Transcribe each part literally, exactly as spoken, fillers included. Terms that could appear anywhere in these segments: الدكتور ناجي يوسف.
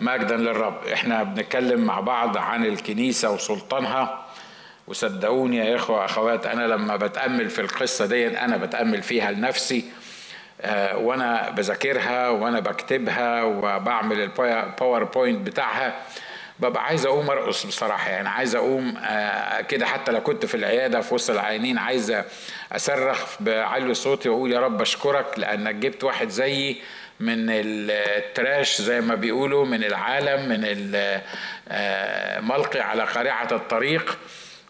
مجدا للرب. احنا بنتكلم مع بعض عن الكنيسة وسلطانها، وصدقوني يا إخوة أخوات أنا لما بتأمل في القصة دي أنا بتأمل فيها لنفسي، وأنا بذاكرها وأنا بكتبها وبعمل الباوربوينت بتاعها، ببقى عايز أقوم أرقص بصراحة، يعني عايز أقوم كده حتى لو كنت في العيادة في وسط العيانين عايز أصرخ بعلو صوتي وأقول يا رب أشكرك لأنك جبت واحد زيي من التراش زي ما بيقولوا، من العالم، من ملقي على قارعة الطريق،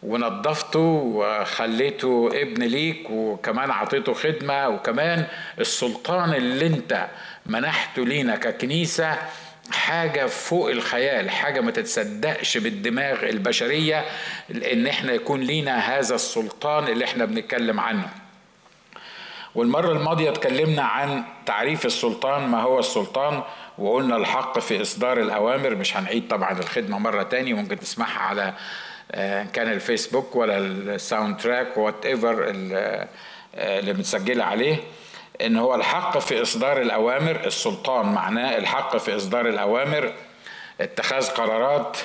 ونظفته وخليته ابن ليك، وكمان عطيته خدمة، وكمان السلطان اللي انت منحته لينا ككنيسة حاجة فوق الخيال، حاجة ما تتصدقش بالدماغ البشرية ان احنا يكون لينا هذا السلطان اللي احنا بنتكلم عنه. والمرة الماضية اتكلمنا عن تعريف السلطان، ما هو السلطان، وقلنا الحق في إصدار الأوامر. مش هنعيد طبعا الخدمة مرة تاني، ممكن تسمعها على ان كان الفيسبوك ولا الساوند تراك وات ايفر اللي بنسجلها عليه. ان هو الحق في إصدار الأوامر، السلطان معناه الحق في إصدار الأوامر، اتخاذ قرارات،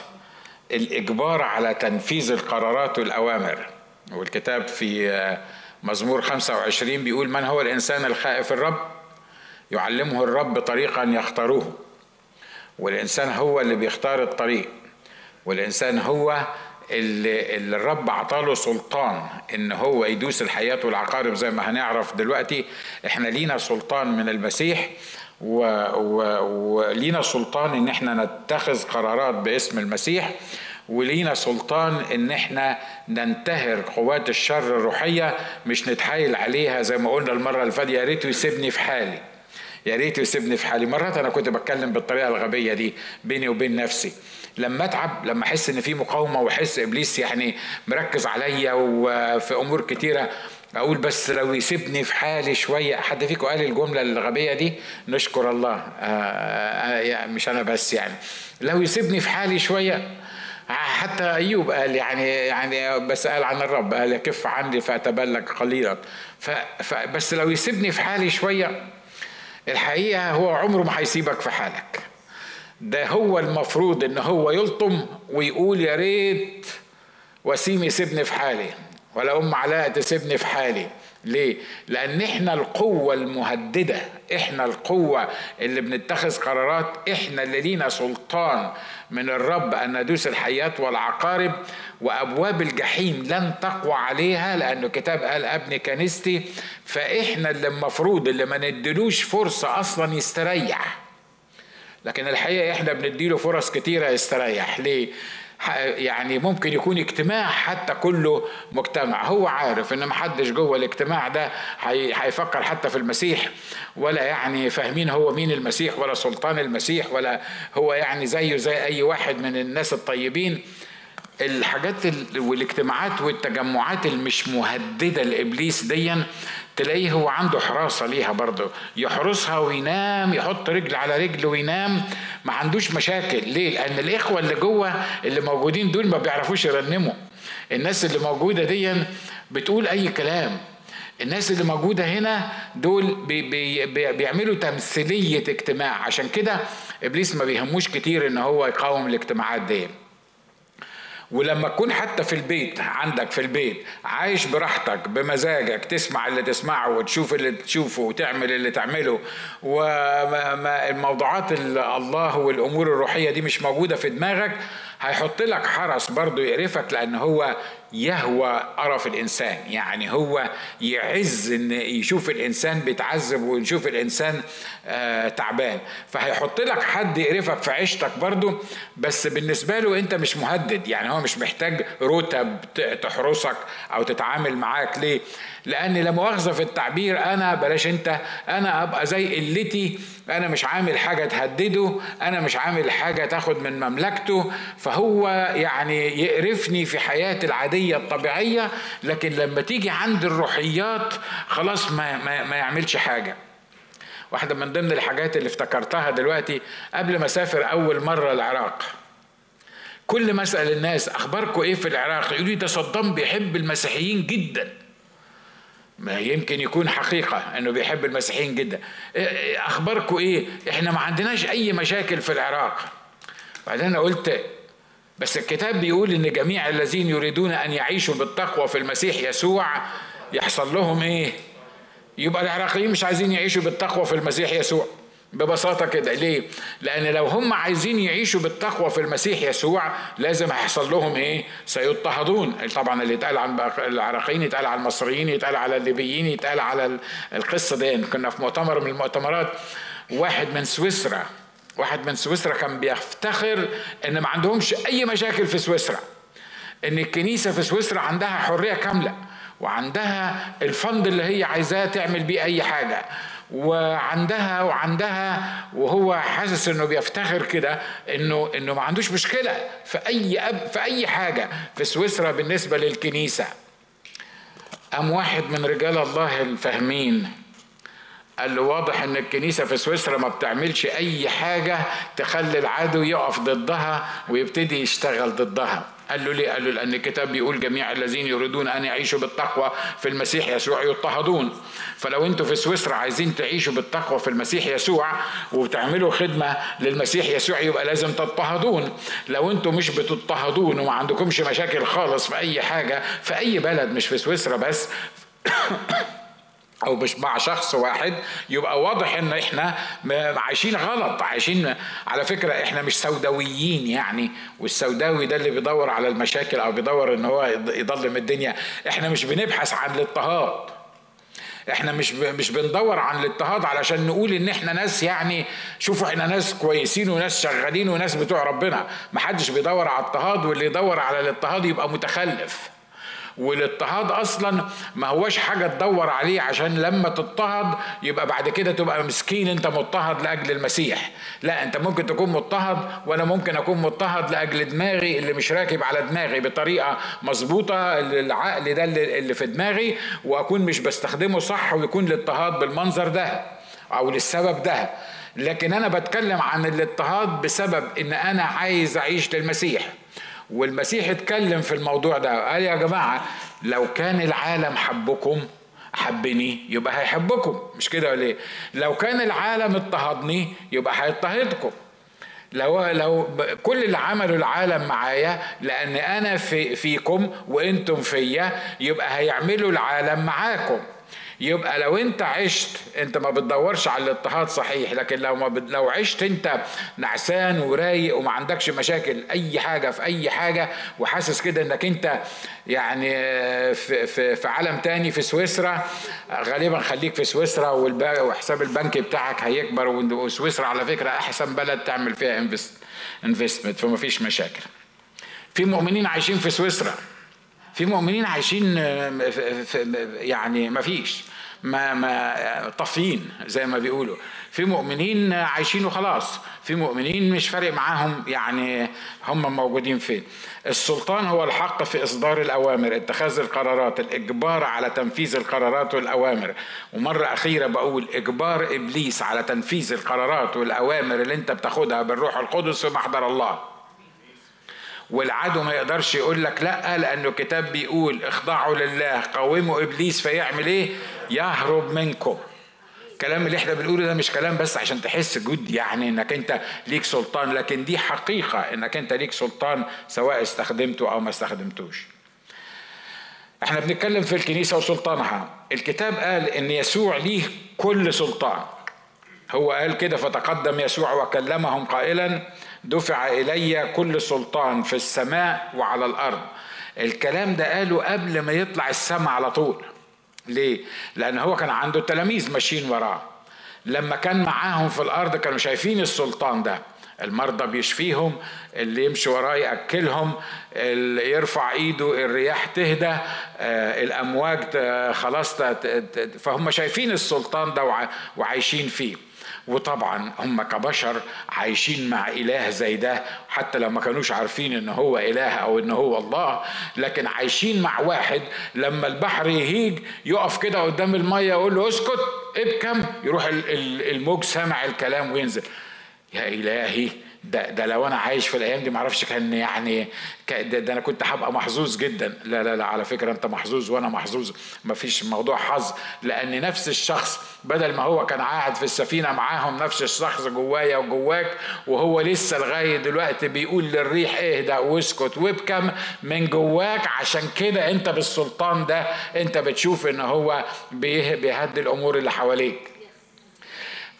الإجبار على تنفيذ القرارات والأوامر. والكتاب في مزمور خمسة وعشرين بيقول من هو الإنسان الخائف الرب؟ يعلمه الرب طريقا يختاروه. والإنسان هو اللي بيختار الطريق، والإنسان هو اللي, اللي الرب عطاله سلطان إن هو يدوس الحياة والعقارب زي ما هنعرف دلوقتي. إحنا لينا سلطان من المسيح، ولينا سلطان إن إحنا نتخذ قرارات باسم المسيح، ولينا سلطان ان احنا ننتهر قوات الشر الروحية، مش نتحايل عليها زي ما قلنا المرة اللي فاتت يا ريت يسيبني في حالي، يا ريت يسيبني في حالي. مرات انا كنت بتكلم بالطريقة الغبية دي بيني وبين نفسي، لما اتعب، لما احس ان في مقاومة واحس ابليس يعني مركز عليا وفي امور كتيرة، اقول بس لو يسيبني في حالي شوية. حد فيكم قال الجملة الغبية دي؟ نشكر الله، آه مش انا بس، يعني لو يسيبني في حالي شوية. حتى أيوب قال يعني يعني بس قال عن الرب قال يكف عني فأتبلج قليلا، فبس لو يسيبني في حالي شوية. الحقيقة هو عمره ما هيسيبك في حالك، ده هو المفروض إن هو يلطم ويقول يا ريت وسيم يسيبني في حالي، ولا أم علاء تسيبني في حالي. ليه؟ لأن إحنا القوة المهددة، إحنا القوة اللي بنتخذ قرارات، إحنا اللي لينا سلطان من الرب أن ندوس الحياة والعقارب، وأبواب الجحيم لن تقوى عليها، لأنه الكتاب قال أبني كنيستي. فإحنا اللي المفروض اللي ما ندلوش فرصة أصلا يستريح، لكن الحقيقة إحنا بنديله فرص كتيرة يستريح. ليه؟ يعني ممكن يكون اجتماع حتى كله مجتمع، هو عارف ان محدش جوه الاجتماع ده هيفكر حتى في المسيح، ولا يعني فاهمين هو مين المسيح ولا سلطان المسيح، ولا هو يعني زيه زي اي واحد من الناس الطيبين. الحاجات والاجتماعات والتجمعات المش مهددة لإبليس دي تلاقيه هو عنده حراسة ليها، برضه يحرسها وينام، يحط رجل على رجل وينام، ما عندوش مشاكل. ليه؟ لأن الإخوة اللي جوه اللي موجودين دول ما بيعرفوش يرنموا، الناس اللي موجودة دي بتقول أي كلام، الناس اللي موجودة هنا دول بي بي بي بيعملوا تمثيلية اجتماع. عشان كده إبليس ما بيهموش كتير إن هو يقاوم الاجتماعات دي. ولما تكون حتى في البيت، عندك في البيت عايش براحتك بمزاجك، تسمع اللي تسمعه وتشوف اللي تشوفه وتعمل اللي تعمله، والموضوعات الله والأمور الروحية دي مش موجودة في دماغك، هيحط لك حرس برضو يقرفك، لأن هو يهوى قرف الإنسان. يعني هو يعز إن يشوف الإنسان بيتعذب ويشوف الإنسان آه تعبان، فهيحط لك حد يقرفك في عيشتك برضو، بس بالنسبة له أنت مش مهدد، يعني هو مش محتاج رتب تحرسك أو تتعامل معاك. ليه؟ لأن لما أخذ في التعبير أنا بلاش أنت، أنا أبقى زي قلتي، أنا مش عامل حاجة تهدده، أنا مش عامل حاجة تاخد من مملكته، فهو يعني يقرفني في حياتي العادية الطبيعية، لكن لما تيجي عند الروحيات خلاص ما, ما, ما يعملش حاجة. واحدة من ضمن الحاجات اللي افتكرتها دلوقتي قبل ما سافر أول مرة العراق، كل ما أسأل الناس أخباركم إيه في العراق يقولوا لي ده صدام بيحب المسيحيين جداً. ما يمكن يكون حقيقة انه بيحب المسيحيين جدا. اخباركم ايه؟ احنا ما عندناش اي مشاكل في العراق. بعدين أنا قلت بس الكتاب بيقول إن جميع الذين يريدون أن يعيشوا بالتقوى في المسيح يسوع يحصل لهم إيه؟ يبقى العراقيين مش عايزين يعيشوا بالتقوى في المسيح يسوع ببساطة كده. ليه؟ لأن لو هم عايزين يعيشوا بالتقوى في المسيح يسوع لازم هيحصل لهم إيه؟ سيضطهدون. طبعا اللي يتقال عن العراقيين يتقال على المصريين، يتقال على الليبيين، يتقال على القصة دي. كنا في مؤتمر من المؤتمرات، واحد من سويسرا واحد من سويسرا كان بيفتخر إن ما عندهمش أي مشاكل في سويسرا، إن الكنيسة في سويسرا عندها حرية كاملة، وعندها الفند اللي هي عايزاه تعمل بيه أي حاجة، وعندها وعندها وهو حاسس انه بيفتخر كده انه انه ما عندوش مشكله في اي أب في اي حاجه في سويسرا بالنسبه للكنيسه. قام واحد من رجال الله الفاهمين قال له واضح ان الكنيسه في سويسرا ما بتعملش اي حاجه تخلي العدو يقف ضدها ويبتدي يشتغل ضدها. قال له ليه؟ قال له لأن الكتاب بيقول جميع الذين يريدون أن يعيشوا بالتقوى في المسيح يسوع يضطهدون. فلو انتوا في سويسرا عايزين تعيشوا بالتقوى في المسيح يسوع وتعملوا خدمة للمسيح يسوع يبقى لازم تضطهدون. لو انتوا مش بتضطهدون وما عندكمش مشاكل خالص في أي حاجة في أي بلد، مش في سويسرا بس أو مش مع شخص واحد، يبقى واضح إن إحنا عايشين غلط. عايشين على فكرة إحنا مش سوداويين يعني، والسوداوي ده اللي بيدور على المشاكل أو بيدور إن هو يضلم الدنيا. إحنا مش بنبحث عن الاضطهاد، إحنا مش مش بندور عن الاضطهاد علشان نقول إن إحنا ناس يعني شوفوا إحنا ناس كويسين وناس شغالين وناس بتوع ربنا. محدش بيدور على الاضطهاد، واللي يدور على الاضطهاد يبقى متخلف. والاضطهاد أصلا ما هوش حاجة تدور عليه عشان لما تضطهد يبقى بعد كده تبقى مسكين أنت مضطهد لأجل المسيح. لا، أنت ممكن تكون مضطهد، وأنا ممكن أكون مضطهد لأجل دماغي اللي مش راكب على دماغي بطريقة مظبوطة، العقل ده اللي في دماغي وأكون مش بستخدمه صح، ويكون الاضطهاد بالمنظر ده أو للسبب ده. لكن أنا بتكلم عن الاضطهاد بسبب إن أنا عايز أعيش للمسيح، والمسيح اتكلم في الموضوع ده. قال يا جماعة لو كان العالم حبكم حبني يبقى هيحبكم، مش كده ولا ايه؟ لو كان العالم اضطهدني يبقى هيضطهدكم. لو لو كل اللي عمله العالم معايا لأن أنا في فيكم وأنتم فيا يبقى هيعملوا العالم معاكم. يبقى لو انت عشت، انت ما بتدورش على الاضطهاد صحيح، لكن لو ما بت... لو عشت انت نعسان ورايق وما عندكش مشاكل اي حاجه في اي حاجه، وحاسس كده انك انت يعني في في, في عالم تاني في سويسرا، غالبا خليك في سويسرا والب... وحساب البنكي بتاعك هيكبر. وسويسرا على فكره احسن بلد تعمل فيها انفستمنت، فما فيش مشاكل. في مؤمنين عايشين في سويسرا، في مؤمنين عايشين يعني ما فيش ما ما طافيين زي ما بيقولوا، في مؤمنين عايشين وخلاص، في مؤمنين مش فارق معاهم يعني هم موجودين فين. السلطان هو الحق في إصدار الأوامر، اتخاذ القرارات، الإجبار على تنفيذ القرارات والأوامر. ومرة أخيرة بقول إجبار إبليس على تنفيذ القرارات والأوامر اللي انت بتاخدها بالروح القدس ومحضر الله. والعدو ما يقدرش يقول لك لا، لأنه الكتاب بيقول اخضعوا لله، قاوموا إبليس فيعمل إيه؟ يهرب منكم. كلام اللي احنا بنقوله ده مش كلام بس عشان تحس جد يعني انك انت ليك سلطان، لكن دي حقيقة انك انت ليك سلطان سواء استخدمته أو ما استخدمتوش. احنا بنتكلم في الكنيسة وسلطانها. الكتاب قال ان يسوع ليه كل سلطان، هو قال كده فتقدم يسوع وكلمهم قائلا دفع إلي كل سلطان في السماء وعلى الأرض. الكلام ده قاله قبل ما يطلع السماء على طول. ليه؟ لأن هو كان عنده التلاميذ ماشيين وراه، لما كان معاهم في الأرض كانوا شايفين السلطان ده. المرضى بيشفيهم، اللي يمشي وراه يأكلهم، اللي يرفع إيده الرياح تهدى، الأمواج خلاص. فهم شايفين السلطان ده وعايشين فيه. وطبعا هم كبشر عايشين مع إله زي ده، حتى لو ما كانوش عارفين إن هو إله أو إن هو الله، لكن عايشين مع واحد لما البحر يهيج يقف كده قدام المية يقول له اسكت ابكم، يروح الموج سامع الكلام وينزل. يا إلهي ده, ده لو انا عايش في الايام دي معرفش كان يعني ده, ده انا كنت هبقى محظوظ جدا. لا لا لا على فكره انت محظوظ وانا محظوظ، مفيش موضوع حظ، لان نفس الشخص بدل ما هو كان قاعد في السفينه معاهم نفس الشخص جوايا وجواك، وهو لسه لغايه دلوقتي بيقول للريح اهدأ واسكت وابكم من جواك. عشان كده انت بالسلطان ده انت بتشوف ان هو بيهدي الامور اللي حواليك.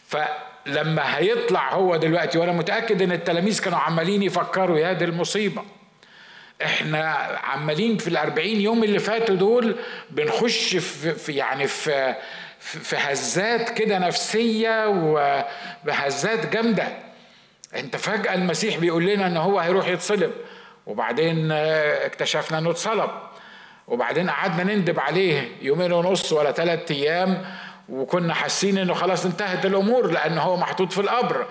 ف لما هيطلع هو دلوقتي، وانا متاكد ان التلاميذ كانوا عمالين يفكروا يا دي المصيبه، احنا عمالين في الأربعين يوم اللي فاتوا دول بنخش في يعني في في هزات كده نفسيه وهزات جامده. انت فجاه المسيح بيقول لنا ان هو هيروح يتصلب، وبعدين اكتشفنا انه اتصلب، وبعدين قعدنا نندب عليه يومين ونص ولا ثلاث ايام وكنا حاسين انه خلاص انتهت الامور لان هو محطوط في القبر.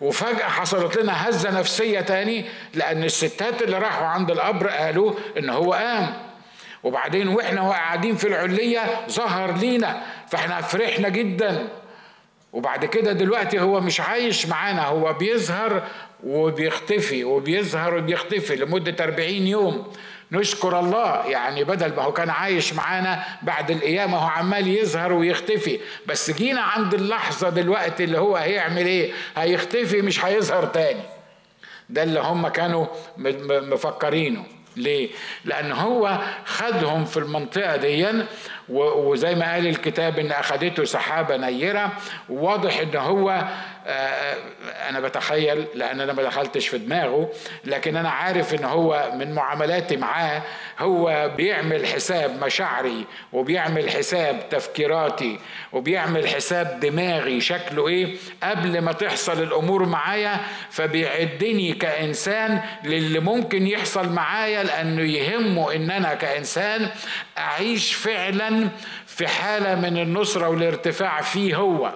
وفجأة حصلت لنا هزة نفسية تاني لان الستات اللي راحوا عند القبر قالوا ان هو قام، وبعدين واحنا قاعدين في العلية ظهر لينا فاحنا فرحنا جدا. وبعد كده دلوقتي هو مش عايش معانا، هو بيظهر وبيختفي وبيظهر وبيختفي لمدة أربعين يوم. نشكر الله، يعني بدل ما هو كان عايش معانا بعد القيامة هو عمال يظهر ويختفي، بس جينا عند اللحظة دلوقتي اللي هو هيعمل ايه، هيختفي مش هيظهر تاني. ده اللي هم كانوا مفكرينه. ليه؟ لأن هو خدهم في المنطقة دي، وزي ما قال الكتاب إن أخدته سحابة نيرة. واضح إن هو، أنا بتخيل لأن أنا ما دخلتش في دماغه، لكن أنا عارف إن هو من معاملاتي معاه هو بيعمل حساب مشاعري وبيعمل حساب تفكيراتي وبيعمل حساب دماغي شكله إيه قبل ما تحصل الأمور معايا، فبيعدني كإنسان للي ممكن يحصل معايا، لأنه يهمه إن أنا كإنسان أعيش فعلا في حالة من النصرة والارتفاع فيه. هو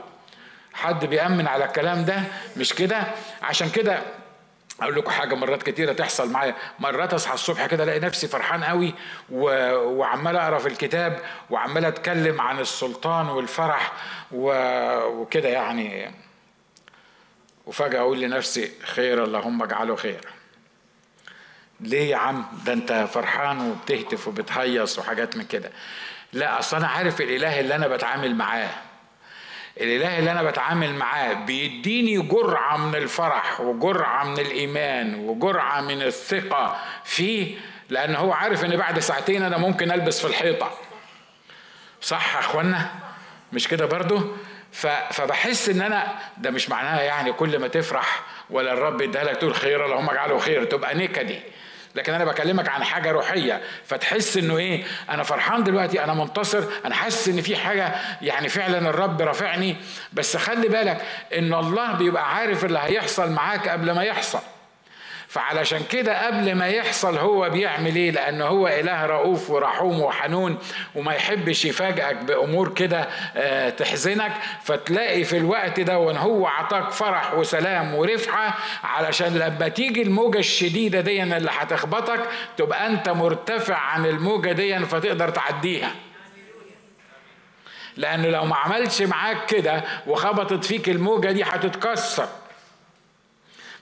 حد بيأمن على الكلام ده؟ مش كده؟ عشان كده أقول لكم حاجة مرات كتيرة تحصل معايا. مرات أصحى الصبح كده ألاقي نفسي فرحان قوي وعمال أقرأ في الكتاب وعمال أتكلم عن السلطان والفرح وكده يعني، وفجأة أقول لنفسي خير اللهم اجعله خير. ليه يا عم؟ ده أنت فرحان وبتهتف وبتهيص وحاجات من كده. لا، أصل أنا عارف الإله اللي أنا بتعامل معاه، الإله اللي أنا بتعامل معاه بيديني جرعة من الفرح وجرعة من الإيمان وجرعة من الثقة فيه، لأن هو عارف إن بعد ساعتين أنا ممكن ألبس في الحيطة. صح يا أخوانا؟ مش كده برضو؟ فبحس إن أنا ده مش معناها يعني كل ما تفرح ولا الرب يديهالك تقول خير اللهم اجعله خير تبقى نكدي، لكن أنا بكلمك عن حاجة روحية. فتحس إنه إيه، أنا فرحان دلوقتي، أنا منتصر، أنا حاسس إن في حاجة يعني فعلا الرب رافعني. بس خلي بالك إن الله بيبقى عارف اللي هيحصل معاك قبل ما يحصل، فعلشان كده قبل ما يحصل هو بيعمل إيه، لأن هو إله رؤوف ورحوم وحنون وما يحبش يفاجئك بأمور كده تحزنك. فتلاقي في الوقت ده وإن هو عطاك فرح وسلام ورفعة، علشان لما تيجي الموجة الشديدة دي اللي هتخبطك تبقى أنت مرتفع عن الموجة دي فتقدر تعديها. لأنه لو ما عملش معاك كده وخبطت فيك الموجة دي هتتكسر،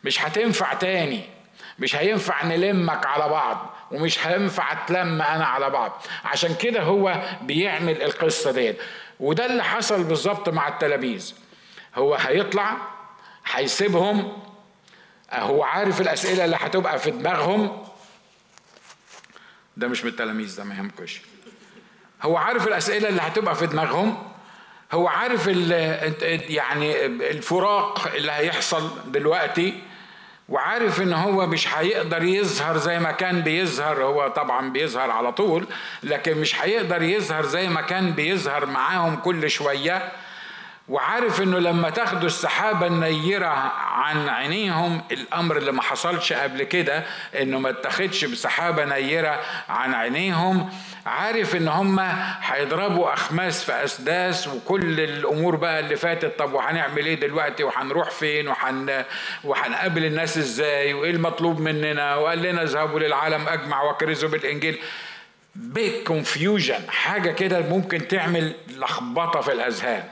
مش هتنفع تاني، مش هينفع نلمك على بعض ومش هينفع تلم أنا على بعض. عشان كده هو بيعمل القصة دي، وده اللي حصل بالظبط مع التلاميذ. هو هيطلع هيسيبهم، هو عارف الأسئلة اللي هتبقى في دماغهم. ده مش من التلاميذ، ده ما يهمكش. هو عارف الأسئلة اللي هتبقى في دماغهم، هو عارف يعني الفراق اللي هيحصل دلوقتي، وعارف ان هو مش هيقدر يظهر زي ما كان بيظهر. هو طبعا بيظهر على طول، لكن مش هيقدر يظهر زي ما كان بيظهر معاهم كل شوية. وعارف انه لما تاخدوا السحابة النيرة عن عينيهم، الامر اللي ما حصلش قبل كده انه ما اتخدش بسحابة نيرة عن عينيهم، عارف ان هم هيضربوا اخماس في اسداس وكل الامور بقى اللي فاتت. طب وهنعمل ايه دلوقتي، وهنروح فين، وحن... وحنقابل الناس ازاي، وايه المطلوب مننا، وقال لنا اذهبوا للعالم اجمع واكرزوا بالانجيل. بيج كونفيوجن، حاجة كده ممكن تعمل لخبطة في الاذهان.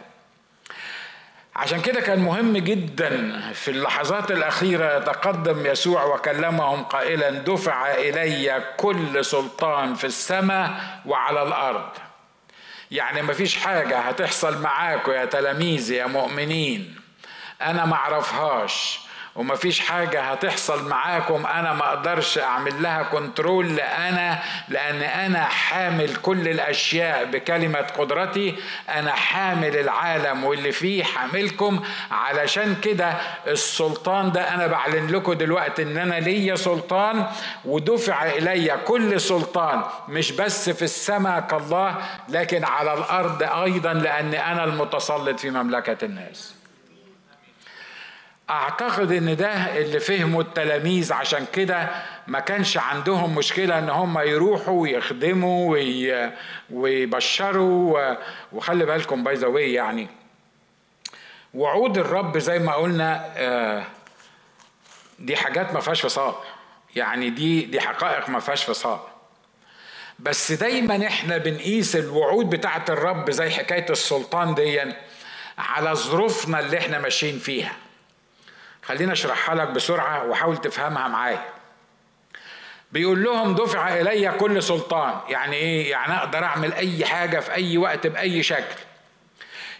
عشان كده كان مهم جدا في اللحظات الأخيرة تقدم يسوع وكلمهم قائلا: دفع إلي كل سلطان في السماء وعلى الأرض. يعني مفيش حاجة هتحصل معاكم يا تلاميذي يا مؤمنين أنا معرفهاش، ومفيش حاجة هتحصل معاكم أنا ما أقدرش أعمل لها كنترول، لأنا لأن أنا حامل كل الأشياء بكلمة قدرتي، أنا حامل العالم واللي فيه حاملكم. علشان كده السلطان ده أنا بعلن لكم دلوقتي إن أنا ليا سلطان، ودفع إلي كل سلطان، مش بس في السماء كالله لكن على الأرض أيضا، لأن أنا المتسلط في مملكة الناس. أعتقد إن ده اللي فهموا التلاميذ، عشان كده ما كانش عندهم مشكلة إن هم يروحوا ويخدموا ويبشروا. وخلي بالكم باي ذا واي، يعني وعود الرب زي ما قلنا دي حاجات ما فيهاش فصال، يعني دي دي حقائق ما فيهاش فصال. بس دايما إحنا بنقيس الوعود بتاعة الرب زي حكاية السلطان دي على ظروفنا اللي إحنا ماشيين فيها. خلينا اشرحها لك بسرعة وحاول تفهمها معايا. بيقول لهم دفع إلي كل سلطان، يعني إيه؟ يعني أقدر أعمل أي حاجة في أي وقت بأي شكل،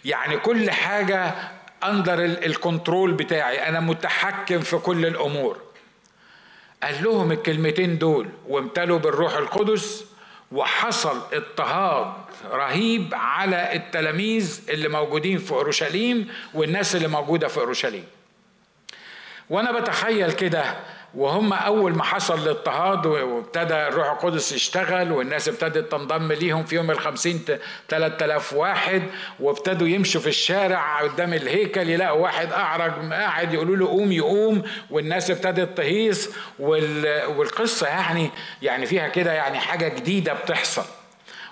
يعني كل حاجة أندر الكنترول بتاعي، أنا متحكم في كل الأمور. قال لهم الكلمتين دول وامتلوا بالروح القدس، وحصل اضطهاد رهيب على التلاميذ اللي موجودين في أورشليم والناس اللي موجودة في أورشليم. وانا بتخيل كده وهم اول ما حصل الاضطهاد وابتدى الروح القدس يشتغل والناس ابتدت تنضم ليهم في يوم الخمسين ثلاثة آلاف واحد، وابتدوا يمشوا في الشارع قدام الهيكل يلاقوا واحد اعرج قاعد يقولوا له قوم يقوم، والناس ابتدت تهيص والقصه يعني يعني فيها كده يعني حاجه جديده بتحصل.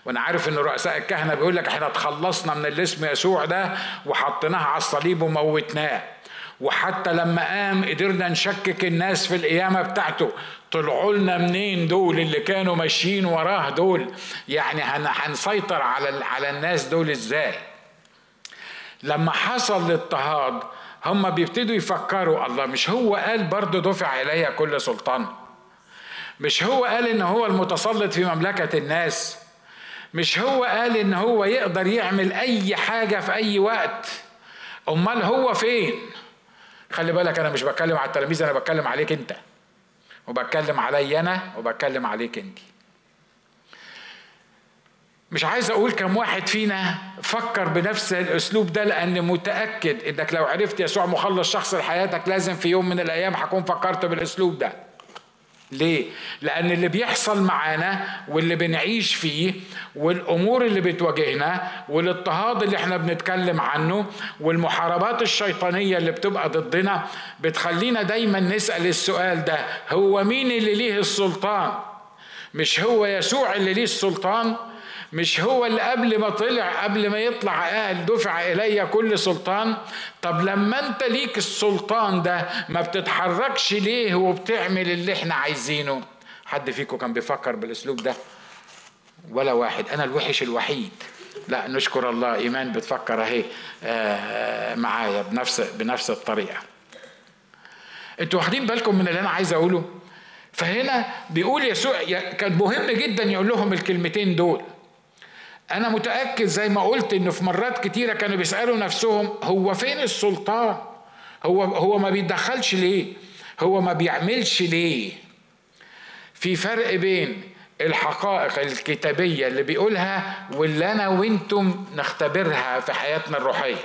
وانا عارف ان رؤساء الكهنه بيقول لك احنا اتخلصنا من اللي اسمه يسوع ده وحطيناه على الصليب وموتناه، وحتى لما قام قدرنا نشكك الناس في القيامة بتاعته. طلعوا لنا منين دول اللي كانوا ماشيين وراه دول؟ يعني هنسيطر على على الناس دول ازاي؟ لما حصل الاضطهاد هم بيبتدوا يفكروا، الله مش هو قال برضو دفع إلي كل سلطان؟ مش هو قال ان هو المتسلط في مملكة الناس؟ مش هو قال ان هو يقدر يعمل اي حاجة في اي وقت؟ امال هو فين؟ خلي بالك أنا مش بتكلم على التلاميذ، أنا بتكلم عليك أنت، وبتكلم علي أنا، وبتكلم عليك أنت. مش عايز أقول كم واحد فينا فكر بنفس الأسلوب ده، لأن متأكد إنك لو عرفت يسوع مخلص شخص لحياتك لازم في يوم من الأيام هكون فكرت بالأسلوب ده. ليه؟ لأن اللي بيحصل معانا واللي بنعيش فيه والأمور اللي بتواجهنا والاضطهاد اللي احنا بنتكلم عنه والمحاربات الشيطانية اللي بتبقى ضدنا بتخلينا دايما نسأل السؤال ده: هو مين اللي ليه السلطان؟ مش هو يسوع اللي ليه السلطان؟ مش هو اللي قبل ما طلع قبل ما يطلع قال دفع إلي كل سلطان؟ طب لما انت ليك السلطان ده ما بتتحركش ليه وبتعمل اللي احنا عايزينه؟ حد فيكم كان بيفكر بالاسلوب ده؟ ولا واحد. انا الوحش الوحيد؟ لا، نشكر الله ايمان بتفكر اهي معايا بنفس بنفس الطريقه. انتوا واخدين بالكم من اللي انا عايز اقوله؟ فهنا بيقول يسوع كان مهم جدا يقول لهم الكلمتين دول. أنا متأكد زي ما قلت إنه في مرات كتيرة كانوا بيسألوا نفسهم هو فين السلطان؟ هو هو ما بيتدخلش ليه؟ هو ما بيعملش ليه؟ في فرق بين الحقائق الكتابية اللي بيقولها واللي أنا وإنتم نختبرها في حياتنا الروحية.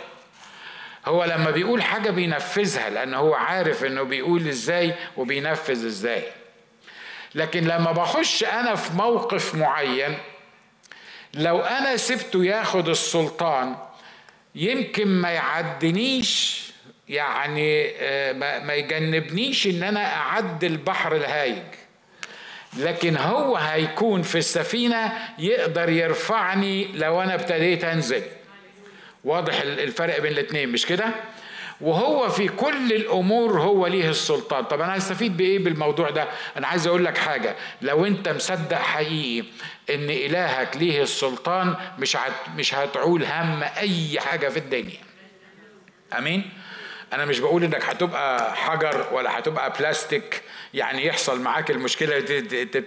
هو لما بيقول حاجة بينفذها لأن هو عارف إنه بيقول إزاي وبينفذ إزاي. لكن لما بخش أنا في موقف معين لو أنا سبته ياخد السلطان يمكن ما يعدنيش، يعني ما يجنبنيش إن أنا أعد البحر الهايج، لكن هو هيكون في السفينة يقدر يرفعني لو أنا ابتديت أنزل. واضح الفرق بين الاتنين مش كده؟ وهو في كل الأمور هو ليه السلطان. طب أنا هستفيد بإيه بالموضوع ده؟ أنا عايز أقول لك حاجة، لو أنت مصدق حقيقي إن إلهك ليه السلطان مش مش هتعول هم أي حاجة في الدنيا. امين. انا مش بقول انك هتبقى حجر ولا هتبقى بلاستيك، يعني يحصل معاك المشكله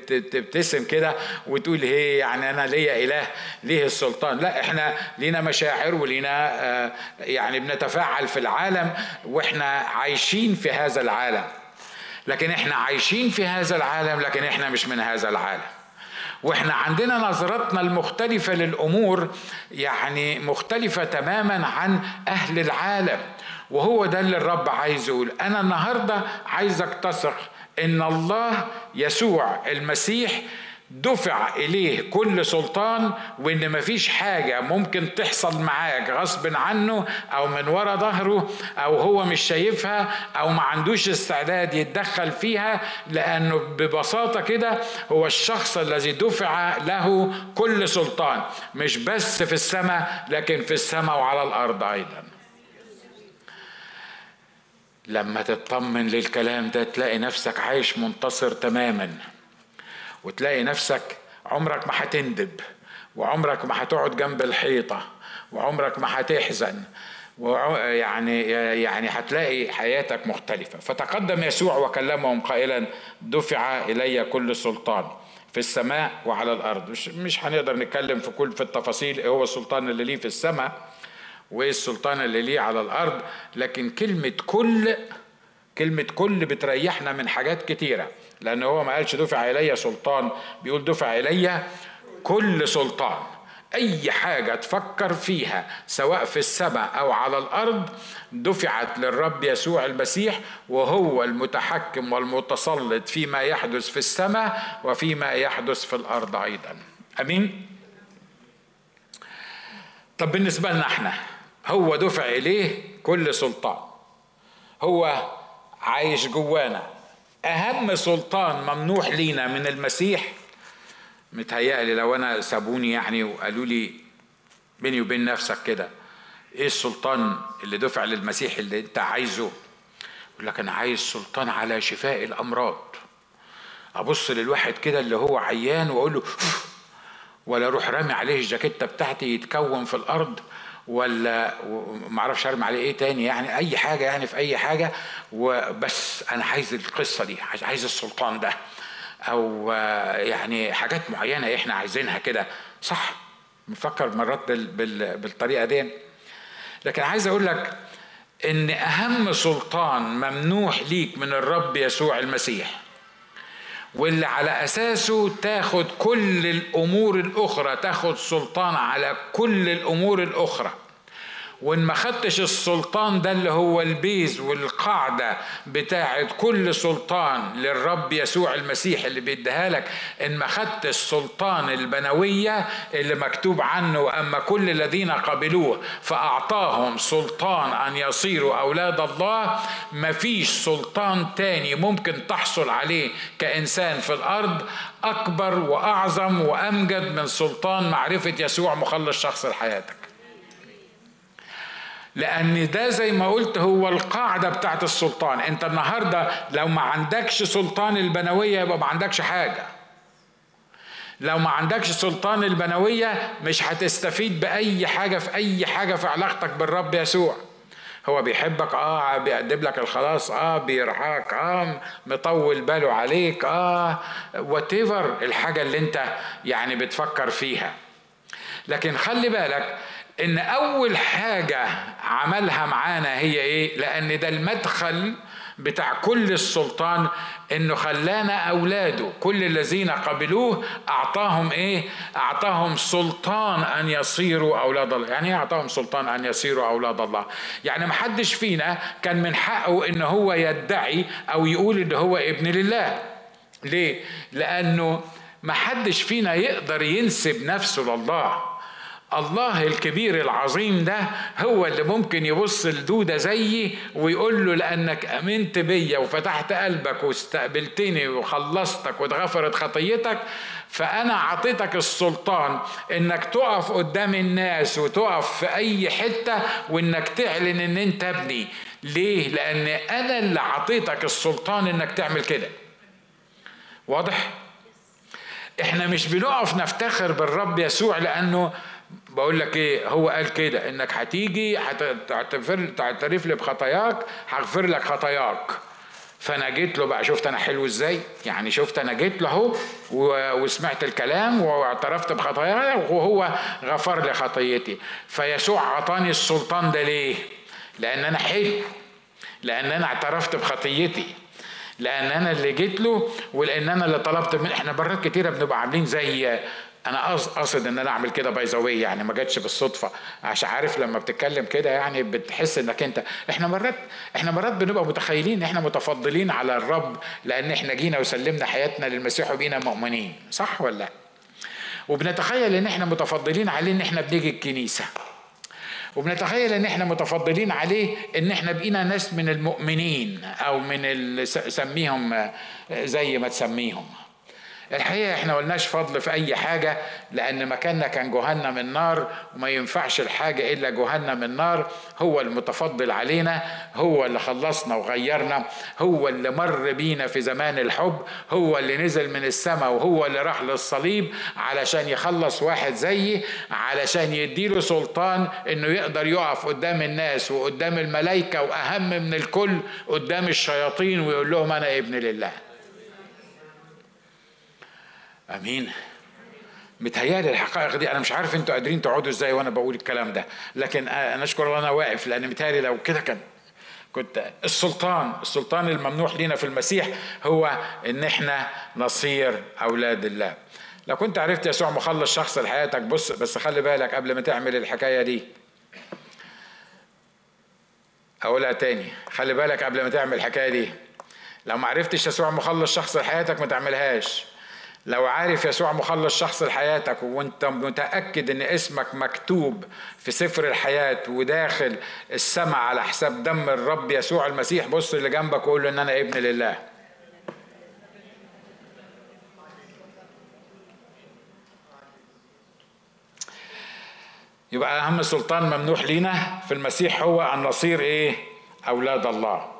تبتسم كده وتقول هي يعني انا ليا اله ليه السلطان. لا، احنا لينا مشاعر ولينا يعني بنتفاعل في العالم، واحنا عايشين في هذا العالم، لكن احنا عايشين في هذا العالم لكن احنا مش من هذا العالم، واحنا عندنا نظرتنا المختلفه للامور يعني مختلفه تماما عن اهل العالم. وهو ده اللي الرب عايز يقول. أنا النهاردة عايزك تثق إن الله يسوع المسيح دفع إليه كل سلطان، وإن مفيش حاجة ممكن تحصل معاك غصب عنه أو من وراء ظهره أو هو مش شايفها أو ما عندوش استعداد يتدخل فيها، لأنه ببساطة كده هو الشخص الذي دفع له كل سلطان، مش بس في السماء لكن في السماء وعلى الأرض أيضا. لما تطمن للكلام ده تلاقي نفسك عايش منتصر تماما، وتلاقي نفسك عمرك ما هتندب، وعمرك ما هتقعد جنب الحيطة، وعمرك ما هتحزن، ويعني يعني هتلاقي حياتك مختلفة. فتقدم يسوع وكلمهم قائلا دفع إلي كل سلطان في السماء وعلى الأرض. مش, مش هنقدر نتكلم في كل في التفاصيل ايه هو السلطان اللي ليه في السماء وايه السلطان اللي ليه على الارض، لكن كلمه كل كلمه كل بتريحنا من حاجات كتيره، لان هو ما قالش دفع الي سلطان، بيقول دفع الي كل سلطان. اي حاجه تفكر فيها سواء في السماء او على الارض دفعت للرب يسوع المسيح، وهو المتحكم والمتسلط فيما يحدث في السماء وفيما يحدث في الارض ايضا. امين. طب بالنسبه لنا احنا، هو دفع إليه كل سلطان، هو عايش جوانا. أهم سلطان ممنوح لينا من المسيح، متهيألي لو أنا سابوني يعني وقالوا لي بيني وبين نفسك كده إيه السلطان اللي دفع للمسيح اللي أنت عايزه، يقول لك أنا عايز سلطان على شفاء الأمراض. أبص للواحد كده اللي هو عيان وأقول له، ولا أروح رامي عليه الجاكيتة بتاعتي يتكون في الأرض، ولا معرفش ارمي عليه ايه تاني يعني اي حاجه يعني في اي حاجه، وبس انا عايز القصه دي، عايز السلطان ده، او يعني حاجات معينه احنا عايزينها كده، صح؟ بنفكر مرات بالطريقه دي. لكن عايز اقول لك ان اهم سلطان ممنوح ليك من الرب يسوع المسيح، واللي على أساسه تاخد كل الأمور الأخرى، تاخد سلطان على كل الأمور الأخرى. وإن ما خدتش السلطان ده اللي هو البيز والقاعدة بتاعت كل سلطان للرب يسوع المسيح اللي بيديها لك، إن ما خدت السلطان البنوية اللي مكتوب عنه أما كل الذين قبلوه فأعطاهم سلطان أن يصيروا أولاد الله، مفيش سلطان تاني ممكن تحصل عليه كإنسان في الأرض أكبر وأعظم وأمجد من سلطان معرفة يسوع مخلص شخص لحياتك. لأن ده زي ما قلت هو القاعدة بتاعت السلطان. أنت النهاردة لو ما عندكش سلطان البنوية يبقى ما عندكش حاجة، لو ما عندكش سلطان البنوية مش هتستفيد بأي حاجة في أي حاجة في علاقتك بالرب يسوع. هو بيحبك، آه بيقدم لك الخلاص، آه بيرعاك، آه مطول باله عليك، آه واتيفر الحاجة اللي أنت يعني بتفكر فيها. لكن خلي بالك إن أول حاجة عملها معانا هي إيه؟ لأن ده المدخل بتاع كل السلطان، إنه خلانا أولاده. كل الذين قبلوه أعطاهم إيه؟ أعطاهم سلطان أن يصيروا أولاد الله. يعني أعطاهم سلطان أن يصيروا أولاد الله، يعني محدش فينا كان من حقه إن هو يدعي أو يقول إن هو ابن لله. ليه؟ لأنه محدش فينا يقدر ينسب نفسه لله. الله الكبير العظيم ده هو اللي ممكن يبص لدودة زيي ويقول له لأنك أمنت بيا وفتحت قلبك واستقبلتني وخلصتك واتغفرت خطيتك، فأنا عطيتك السلطان إنك تقف قدام الناس وتقف في أي حتة وإنك تعلن إن أنت ابني. ليه؟ لأن أنا اللي عطيتك السلطان إنك تعمل كده. واضح؟ إحنا مش بنقف نفتخر بالرب يسوع لأنه بقول لك ايه، هو قال كده انك هتيجي هتعترف لي بخطاياك هغفر لك خطاياك. فانا جيت له بقى، شفت انا حلو ازاي يعني، شفت انا جيت له اهو وسمعت الكلام واعترفت بخطاياي وهو غفر لي خطيتي. فيسوع عطاني السلطان ده ليه؟ لان انا حلو، لان انا اعترفت بخطيتي، لان انا اللي جيت له، ولان انا اللي طلبت منه. احنا برات كتيره بنبقى عاملين زي، انا قصد ان انا اعمل كده باي ذا واي يعني، ما جاتش بالصدفه، عشان عارف لما بتتكلم كده يعني بتحس انك انت، احنا مرات احنا مرات بنبقى متخيلين احنا متفضلين على الرب لان احنا جينا وسلمنا حياتنا للمسيح وبقينا مؤمنين، صح ولا لا؟ وبنتخيل ان احنا متفضلين عليه ان احنا بنيجي الكنيسه، وبنتخيل ان احنا متفضلين عليه ان احنا بقينا ناس من المؤمنين او من ال... سميهم زي ما تسميهم. الحقيقه احنا ملناش فضل في اي حاجه، لان مكاننا كان جهنم النار، وما ينفعش الحاجه الا جهنم النار. هو المتفضل علينا، هو اللي خلصنا وغيرنا، هو اللي مر بينا في زمان الحب، هو اللي نزل من السماء وهو اللي راح للصليب علشان يخلص واحد زيي، علشان يديله سلطان انه يقدر يقف قدام الناس وقدام الملائكه واهم من الكل قدام الشياطين ويقول لهم انا ابن لله. امين. متهيألي الحقائق دي، انا مش عارف انتوا قادرين تقعدوا ازاي وانا بقول الكلام ده، لكن انا اشكر الله انا واقف، لان متهيألي لو كده كان كنت. السلطان السلطان الممنوح لينا في المسيح هو ان احنا نصير اولاد الله. لو كنت عرفت يسوع مخلص شخص لحياتك، بص بس خلي بالك قبل ما تعمل الحكايه دي، اقولها تاني، خلي بالك قبل ما تعمل الحكايه دي. لو ما عرفتش يسوع مخلص شخص لحياتك ما تعملهاش. لو عارف يسوع مخلص شخص لحياتك وانت متأكد ان اسمك مكتوب في سفر الحياة وداخل السماء على حساب دم الرب يسوع المسيح، بص اللي جنبك وقول له ان انا ابن لله. يبقى اهم سلطان ممنوح لينا في المسيح هو ان نصير ايه؟ اولاد الله.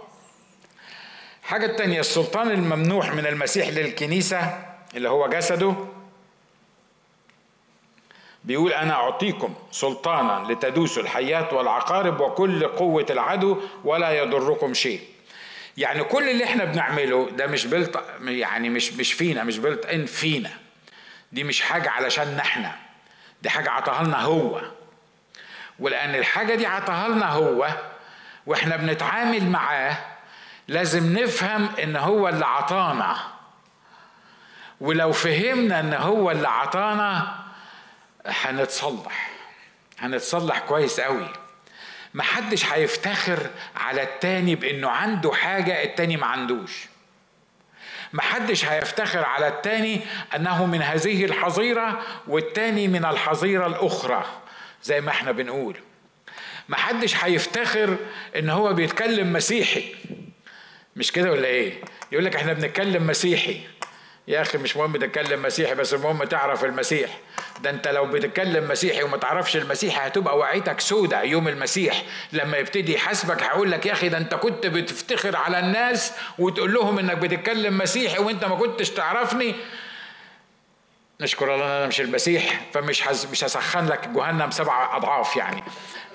حاجة تانية، السلطان الممنوح من المسيح للكنيسة اللي هو جسده، بيقول أنا أعطيكم سلطانا لتدوسوا الحيات والعقارب وكل قوة العدو ولا يضركم شيء. يعني كل اللي احنا بنعمله ده مش بلط يعني، مش مش فينا، مش بلط ان فينا، دي مش حاجة علشان احنا، دي حاجة عطاها لنا هو. ولأن الحاجة دي عطاها لنا هو واحنا بنتعامل معاه لازم نفهم ان هو اللي عطانا. ولو فهمنا ان هو اللي عطانا هنتصلح، هنتصلح كويس قوي. محدش هيفتخر على التاني بانه عنده حاجة التاني ما عندوش. محدش هيفتخر على التاني انه من هذه الحظيرة والتاني من الحظيرة الاخرى زي ما احنا بنقول. محدش هيفتخر ان هو بيتكلم مسيحي، مش كده ولا ايه؟ يقولك احنا بنتكلم مسيحي. يا أخي مش مهم تتكلم مسيحي، بس المهم تعرف المسيح. ده أنت لو بتتكلم مسيحي وما تعرفش المسيح هتبقى وعيتك سودة يوم المسيح لما يبتدي يحاسبك. هقول لك يا أخي ده أنت كنت بتفتخر على الناس وتقول لهم إنك بتتكلم مسيحي وأنت ما كنتش تعرفني. نشكر الله أنا مش المسيح، فمش هز... مش هسخن لك جهنم سبع أضعاف يعني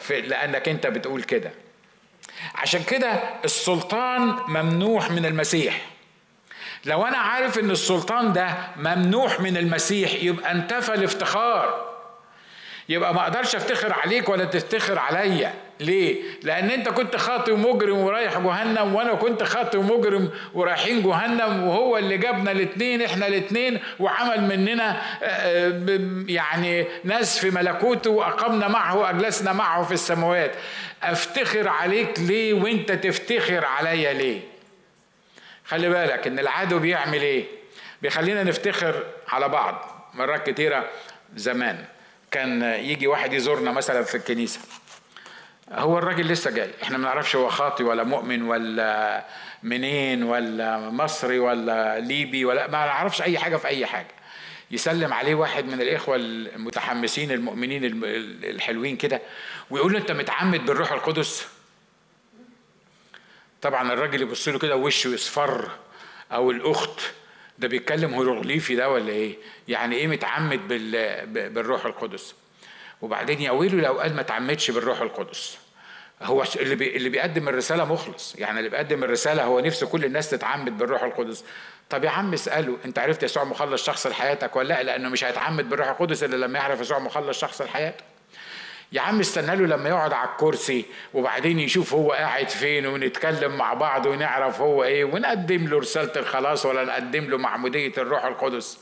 في... لأنك أنت بتقول كده. عشان كده السلطان ممنوح من المسيح. لو أنا عارف إن السلطان ده ممنوح من المسيح يبقى انتفى الافتخار، يبقى ما أقدرش أفتخر عليك ولا تفتخر عليا. ليه؟ لأن أنت كنت خاطئ ومجرم ورايح جهنم، وأنا كنت خاطئ ومجرم ورايحين جهنم، وهو اللي جابنا الاتنين، إحنا الاتنين، وعمل مننا يعني ناس في ملكوته وأقمنا معه وأجلسنا معه في السماوات. أفتخر عليك ليه وأنت تفتخر عليا ليه؟ خلي بالك ان العدو بيعمل ايه؟ بيخلينا نفتخر على بعض. مرات كتيرة زمان كان يجي واحد يزورنا مثلا في الكنيسة، هو الراجل لسه جاي، احنا ما نعرفش هو خاطي ولا مؤمن ولا منين ولا مصري ولا ليبي ولا ما نعرفش اي حاجة في اي حاجة. يسلم عليه واحد من الاخوة المتحمسين المؤمنين الحلوين كده ويقول له انت متعمد بالروح القدس؟ طبعا الراجل يبص له كده وشه يصفر، او الاخت ده بيتكلم هيروغليفي ده ولا ايه؟ يعني ايه متعمد بالروح القدس؟ وبعدين يأويله لو قال ما تعمدش بالروح القدس. هو اللي بي اللي بيقدم الرسالة مخلص، يعني اللي بيقدم الرسالة هو نفسه كل الناس تتعمد بالروح القدس. طب يا عم اسأله، انت عرفت يسوع مخلص شخص لحياتك ولا لا؟ لأنه مش هيتعمد بالروح القدس إلا لما يعرف يسوع مخلص شخص لحياته. يا عم استنى له لما يقعد على الكرسي وبعدين يشوف هو قاعد فين ونتكلم مع بعض ونعرف هو ايه، ونقدم له رسالة الخلاص ولا نقدم له معمودية الروح القدس.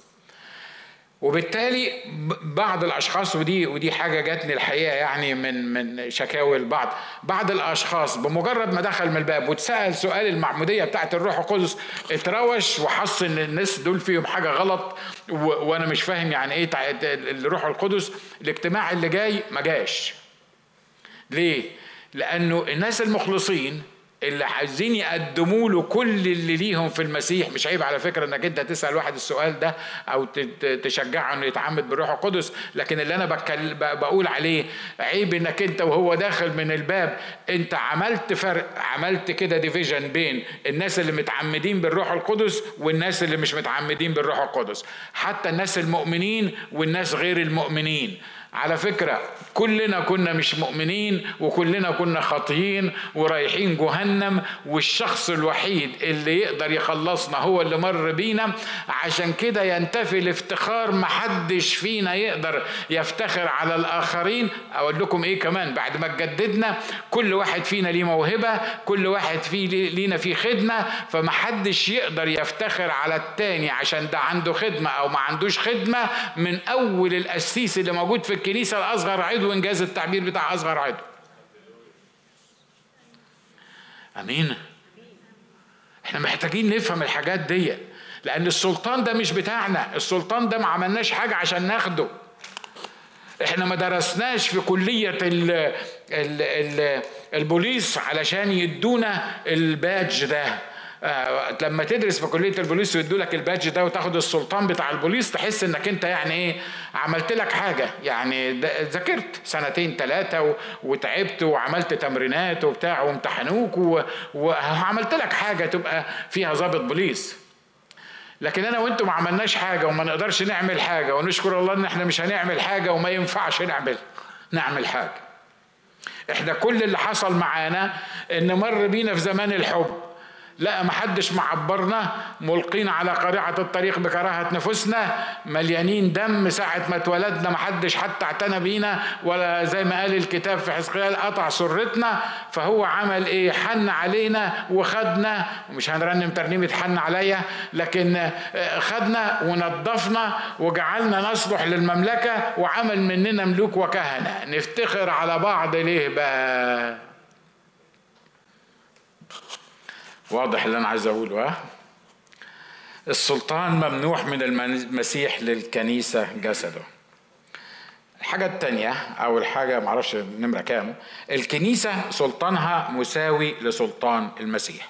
وبالتالي بعض الاشخاص، ودي ودي حاجه جاتني الحقيقه يعني من من شكاوي البعض، بعض الاشخاص بمجرد ما دخل من الباب واتسال سؤال المعموديه بتاعت الروح القدس اتروش وحس ان الناس دول فيهم حاجه غلط، وانا مش فاهم يعني ايه الروح القدس. الاجتماع اللي جاي ما جاش. ليه؟ لانه الناس المخلصين اللي عايزين يقدموا له كل اللي ليهم في المسيح، مش عيب على فكره انك انت تسال واحد السؤال ده او تشجعه انه يتعمد بالروح القدس، لكن اللي انا بقول عليه عيب انك انت وهو داخل من الباب انت عملت فرق، عملت كده ديفيجن بين الناس اللي متعمدين بالروح القدس والناس اللي مش متعمدين بالروح القدس، حتى الناس المؤمنين والناس غير المؤمنين. على فكرة كلنا كنا مش مؤمنين وكلنا كنا خاطئين ورايحين جهنم، والشخص الوحيد اللي يقدر يخلصنا هو اللي مر بينا. عشان كده ينتفي الافتخار، محدش فينا يقدر يفتخر على الآخرين. أقول لكم إيه كمان، بعد ما تجددنا كل واحد فينا ليه موهبة، كل واحد فيه لينا فيه خدمة، فمحدش يقدر يفتخر على التاني عشان ده عنده خدمة أو ما عندوش خدمة. من أول القسيس اللي موجود في الكنيسة الأصغر عضو، إنجاز التعبير بتاع أصغر عضو. أمين. إحنا محتاجين نفهم الحاجات دي، لأن السلطان ده مش بتاعنا، السلطان ده ما عملناش حاجة عشان ناخده، إحنا ما درسناش في كلية ال ال ال البوليس علشان يدونا البادج ده. آه، لما تدرس في كلية البوليس ويدولك البادج ده وتاخد السلطان بتاع البوليس، تحس انك انت يعني ايه عملت لك حاجة، يعني ذاكرت سنتين ثلاثة وتعبت وعملت تمرينات وبتاع وامتحنوك وعملت لك حاجة تبقى فيها ضابط بوليس. لكن انا وانتم ما عملناش حاجة وما نقدرش نعمل حاجة، ونشكر الله ان احنا مش هنعمل حاجة وما ينفعش نعمل نعمل حاجة. احنا كل اللي حصل معانا ان مر بينا في زمان الحب، لا محدش معبرنا، ملقين على قارعة الطريق بكراهة نفوسنا، مليانين دم ساعة ما اتولدنا، محدش حتى اعتنى بينا، ولا زي ما قال الكتاب في حزقيال قطع سرتنا. فهو عمل ايه؟ حن علينا وخدنا، ومش هنرنم ترنيمة حن عليا، لكن خدنا ونظفنا وجعلنا نصلح للمملكة، وعمل مننا ملوك وكهنة. نفتخر على بعض ليه بقى؟ واضح اللي أنا عايز أقوله؟ ها؟ السلطان ممنوح من المسيح للكنيسة جسده. الحاجة التانية أو الحاجة معرفش نمرة كام، الكنيسة سلطانها مساوي لسلطان المسيح.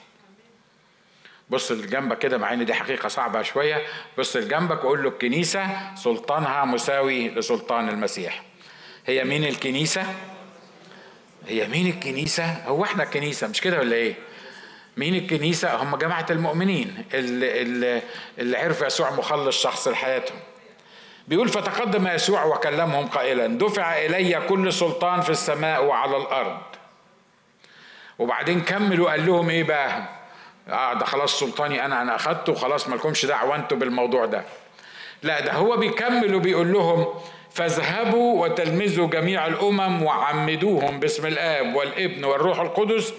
بص لجنبك كده، مع إن دي حقيقة صعبة شوية، بص لجنبك وقول له الكنيسة سلطانها مساوي لسلطان المسيح. هي مين الكنيسة؟ هي مين الكنيسة؟ هو إحنا الكنيسة مش كده ولا إيه؟ مين الكنيسة؟ هم جماعة المؤمنين اللي, اللي عرف يسوع مخلص شخص لحياتهم. بيقول فتقدم يسوع وكلمهم قائلا دفع إلي كل سلطان في السماء وعلى الأرض. وبعدين كملوا قال لهم إيه بقى؟ آه ده خلاص سلطاني أنا أنا أخدته وخلاص مالكمش دعوة أنتوا بالموضوع ده. لا ده هو بيكمل وبيقول لهم فاذهبوا وتلمذوا جميع الأمم وعمدوهم باسم الآب والابن والروح القدس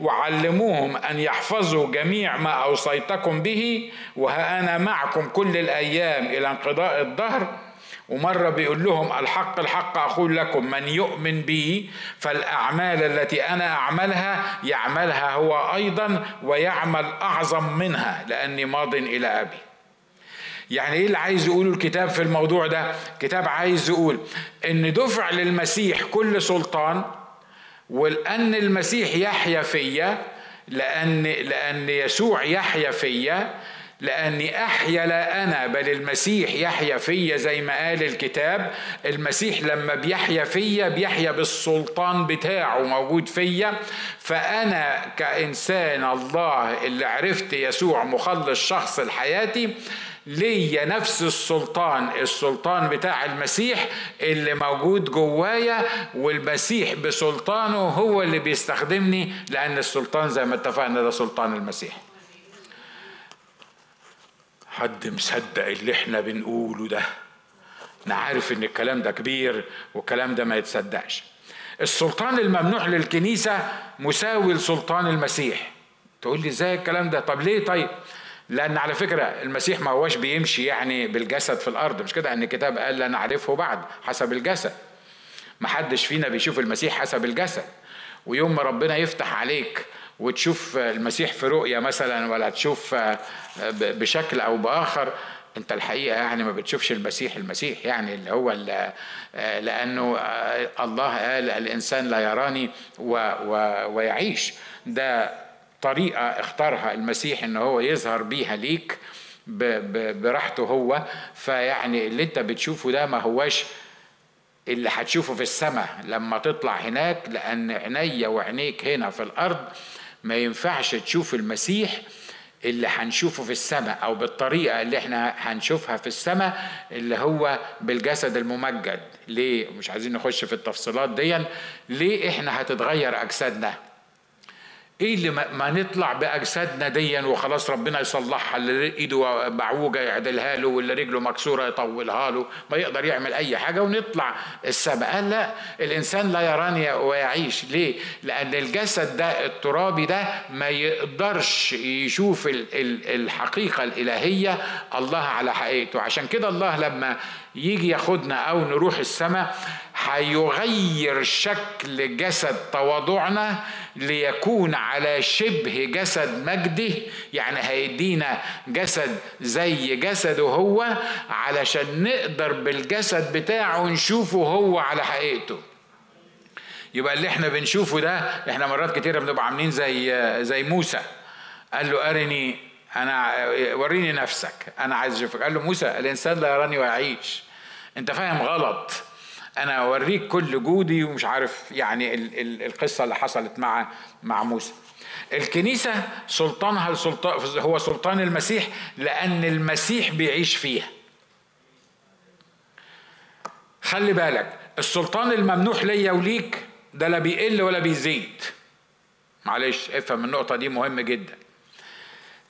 وعلموهم أن يحفظوا جميع ما أوصيتكم به، وها أنا معكم كل الأيام إلى انقضاء الدهر. ومرة بيقول لهم الحق الحق أقول لكم من يؤمن بي فالأعمال التي أنا أعملها يعملها هو أيضا ويعمل أعظم منها لأني ماض إلى أبي. يعني ايه اللي عايز يقوله الكتاب في الموضوع ده؟ الكتاب عايز يقول ان دفع للمسيح كل سلطان، ولان المسيح يحيا فيا، لان لان يسوع يحيا فيا، لأني أحيا لا أنا بل المسيح يحيا فيا، زي ما قال الكتاب. المسيح لما بيحيا فيا بيحيا بالسلطان بتاعه موجود فيا. فأنا كإنسان الله اللي عرفت يسوع مخلص شخص لحياتي، ليا نفس السلطان، السلطان بتاع المسيح اللي موجود جوايا، والمسيح بسلطانه هو اللي بيستخدمني، لأن السلطان زي ما اتفقنا ده سلطان المسيح. حد مصدق اللي احنا بنقوله ده؟ انا عارف ان الكلام ده كبير والكلام ده ما يتصدقش. السلطان الممنوح للكنيسة مساوي لسلطان المسيح. تقول لي ازاي الكلام ده؟ طب ليه؟ طيب لأن على فكرة المسيح ما هواش بيمشي يعني بالجسد في الأرض، مش كده؟ أن الكتاب قال لنا نعرفه بعد حسب الجسد. ما حدش فينا بيشوف المسيح حسب الجسد. ويوم ما ربنا يفتح عليك وتشوف المسيح في رؤية مثلا، ولا تشوف بشكل أو بآخر، أنت الحقيقة يعني ما بتشوفش المسيح المسيح يعني اللي هو اللي، لأنه الله قال الإنسان لا يراني ويعيش. ده طريقة اختارها المسيح ان هو يظهر بيها ليك براحته هو. فيعني اللي انت بتشوفه ده ما هواش اللي هتشوفه في السماء لما تطلع هناك، لان عينيا وعينيك هنا في الارض ما ينفعش تشوف المسيح اللي هنشوفه في السماء، او بالطريقة اللي احنا هنشوفها في السماء اللي هو بالجسد الممجد. ليه؟ مش عايزين نخش في التفصيلات دي. ليه احنا هتتغير اجسادنا؟ ايه اللي ما نطلع باجسادنا ديا وخلاص ربنا يصلحها، اللي ايده معوجه يعدلها له، واللي رجله مكسوره يطولها له، ما يقدر يعمل اي حاجه ونطلع السماء. قال لا، الانسان لا يراني ويعيش. ليه؟ لان الجسد ده الترابي ده ما يقدرش يشوف الحقيقه الالهيه الله على حقيقته. عشان كده الله لما يجي ياخدنا او نروح السماء هيغير شكل جسد تواضعنا ليكون على شبه جسد مجده. يعني هيدينا جسد زي جسده هو علشان نقدر بالجسد بتاعه نشوفه هو على حقيقته. يبقى اللي احنا بنشوفه ده، احنا مرات كتيرة بنبقى عاملين زي زي موسى. قال له أرني، أنا وريني نفسك، أنا عايز أشوفك. قال له موسى الإنسان لا يراني ويعيش، أنت فاهم غلط، أنا أوريك كل جودي ومش عارف. يعني ال ال القصة اللي حصلت مع مع موسى. الكنيسة سلطانها السلطان هو سلطان المسيح، لأن المسيح بيعيش فيها. خلي بالك، السلطان الممنوح ليا وليك ده لا بيقل ولا بيزيد. معلش افهم النقطة دي مهمة جدا.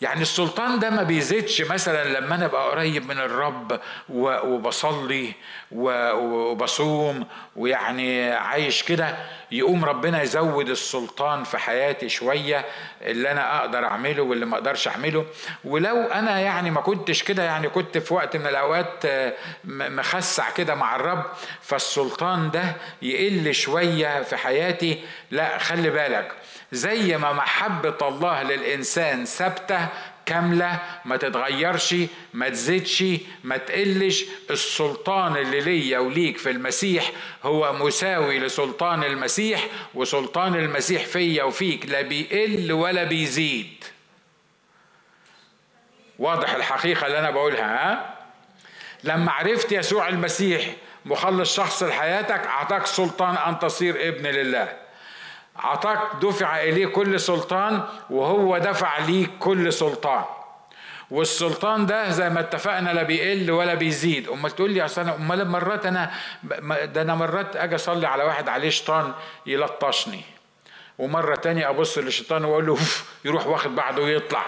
يعني السلطان ده ما بيزيدش. مثلا لما انا ابقى قريب من الرب وبصلي وبصوم ويعني عايش كده، يقوم ربنا يزود السلطان في حياتي شويه، اللي انا اقدر اعمله واللي ما اقدرش اعمله. ولو انا يعني ما كنتش كده، يعني كنت في وقت من الاوقات مخسع كده مع الرب، فالسلطان ده يقل شويه في حياتي. لا خلي بالك، زي ما محبة الله للإنسان ثابتة كاملة، ما تتغيرش، ما تزيدش، ما تقلش، السلطان اللي ليا وليك في المسيح هو مساوي لسلطان المسيح، وسلطان المسيح فيا وفيك لا بيقل ولا بيزيد. واضح الحقيقة اللي أنا بقولها؟ ها؟ لما عرفت يسوع المسيح مخلص شخص لحياتك، أعطاك سلطان أن تصير ابن لله. عطاك، دفع إليه كل سلطان، وهو دفع ليك كل سلطان. والسلطان ده زي ما اتفقنا لا بيقل ولا بيزيد. أما تقول لي أصل أنا، أما مرات أنا ده أنا مرات أجي أصلي على واحد عليه شيطان يلطشني، ومرة تانية أبص للشيطان وأقول له يروح واخد بعده ويطلع.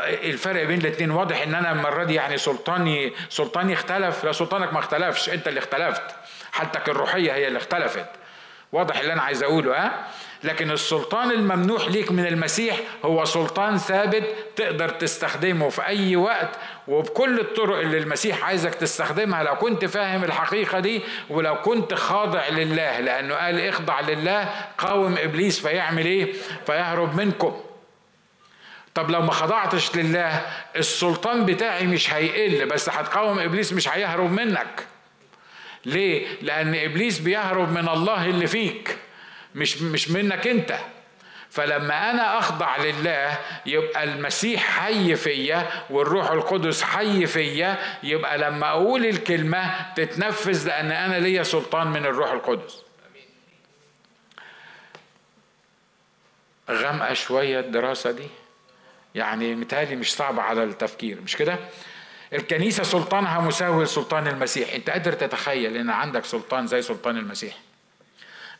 الفرق بين الاتنين واضح. إن أنا المرة دي يعني سلطاني سلطاني اختلف. لا، سلطانك ما اختلفش، أنت اللي اختلفت، حالتك الروحية هي اللي اختلفت. واضح اللي أنا عايز أقوله؟ ها؟ لكن السلطان الممنوح ليك من المسيح هو سلطان ثابت، تقدر تستخدمه في أي وقت وبكل الطرق اللي المسيح عايزك تستخدمها، لو كنت فاهم الحقيقة دي ولو كنت خاضع لله. لأنه قال اخضع لله، قاوم إبليس فيعمل إيه؟ فيهرب منكم. طب لو ما خضعتش لله، السلطان بتاعي مش هيقل، بس هتقاوم إبليس، مش هيهرب منك. ليه؟ لأن إبليس بيهرب من الله اللي فيك، مش مش منك انت. فلما أنا أخضع لله يبقى المسيح حي فيا والروح القدس حي فيا، يبقى لما أقول الكلمة تتنفذ لأن أنا ليا سلطان من الروح القدس. غامقة شوية الدراسة دي، يعني متهيألي مش صعبة على التفكير، مش كده؟ الكنيسة سلطانها مساوي لسلطان المسيح. أنت قادر تتخيل إن عندك سلطان زي سلطان المسيح؟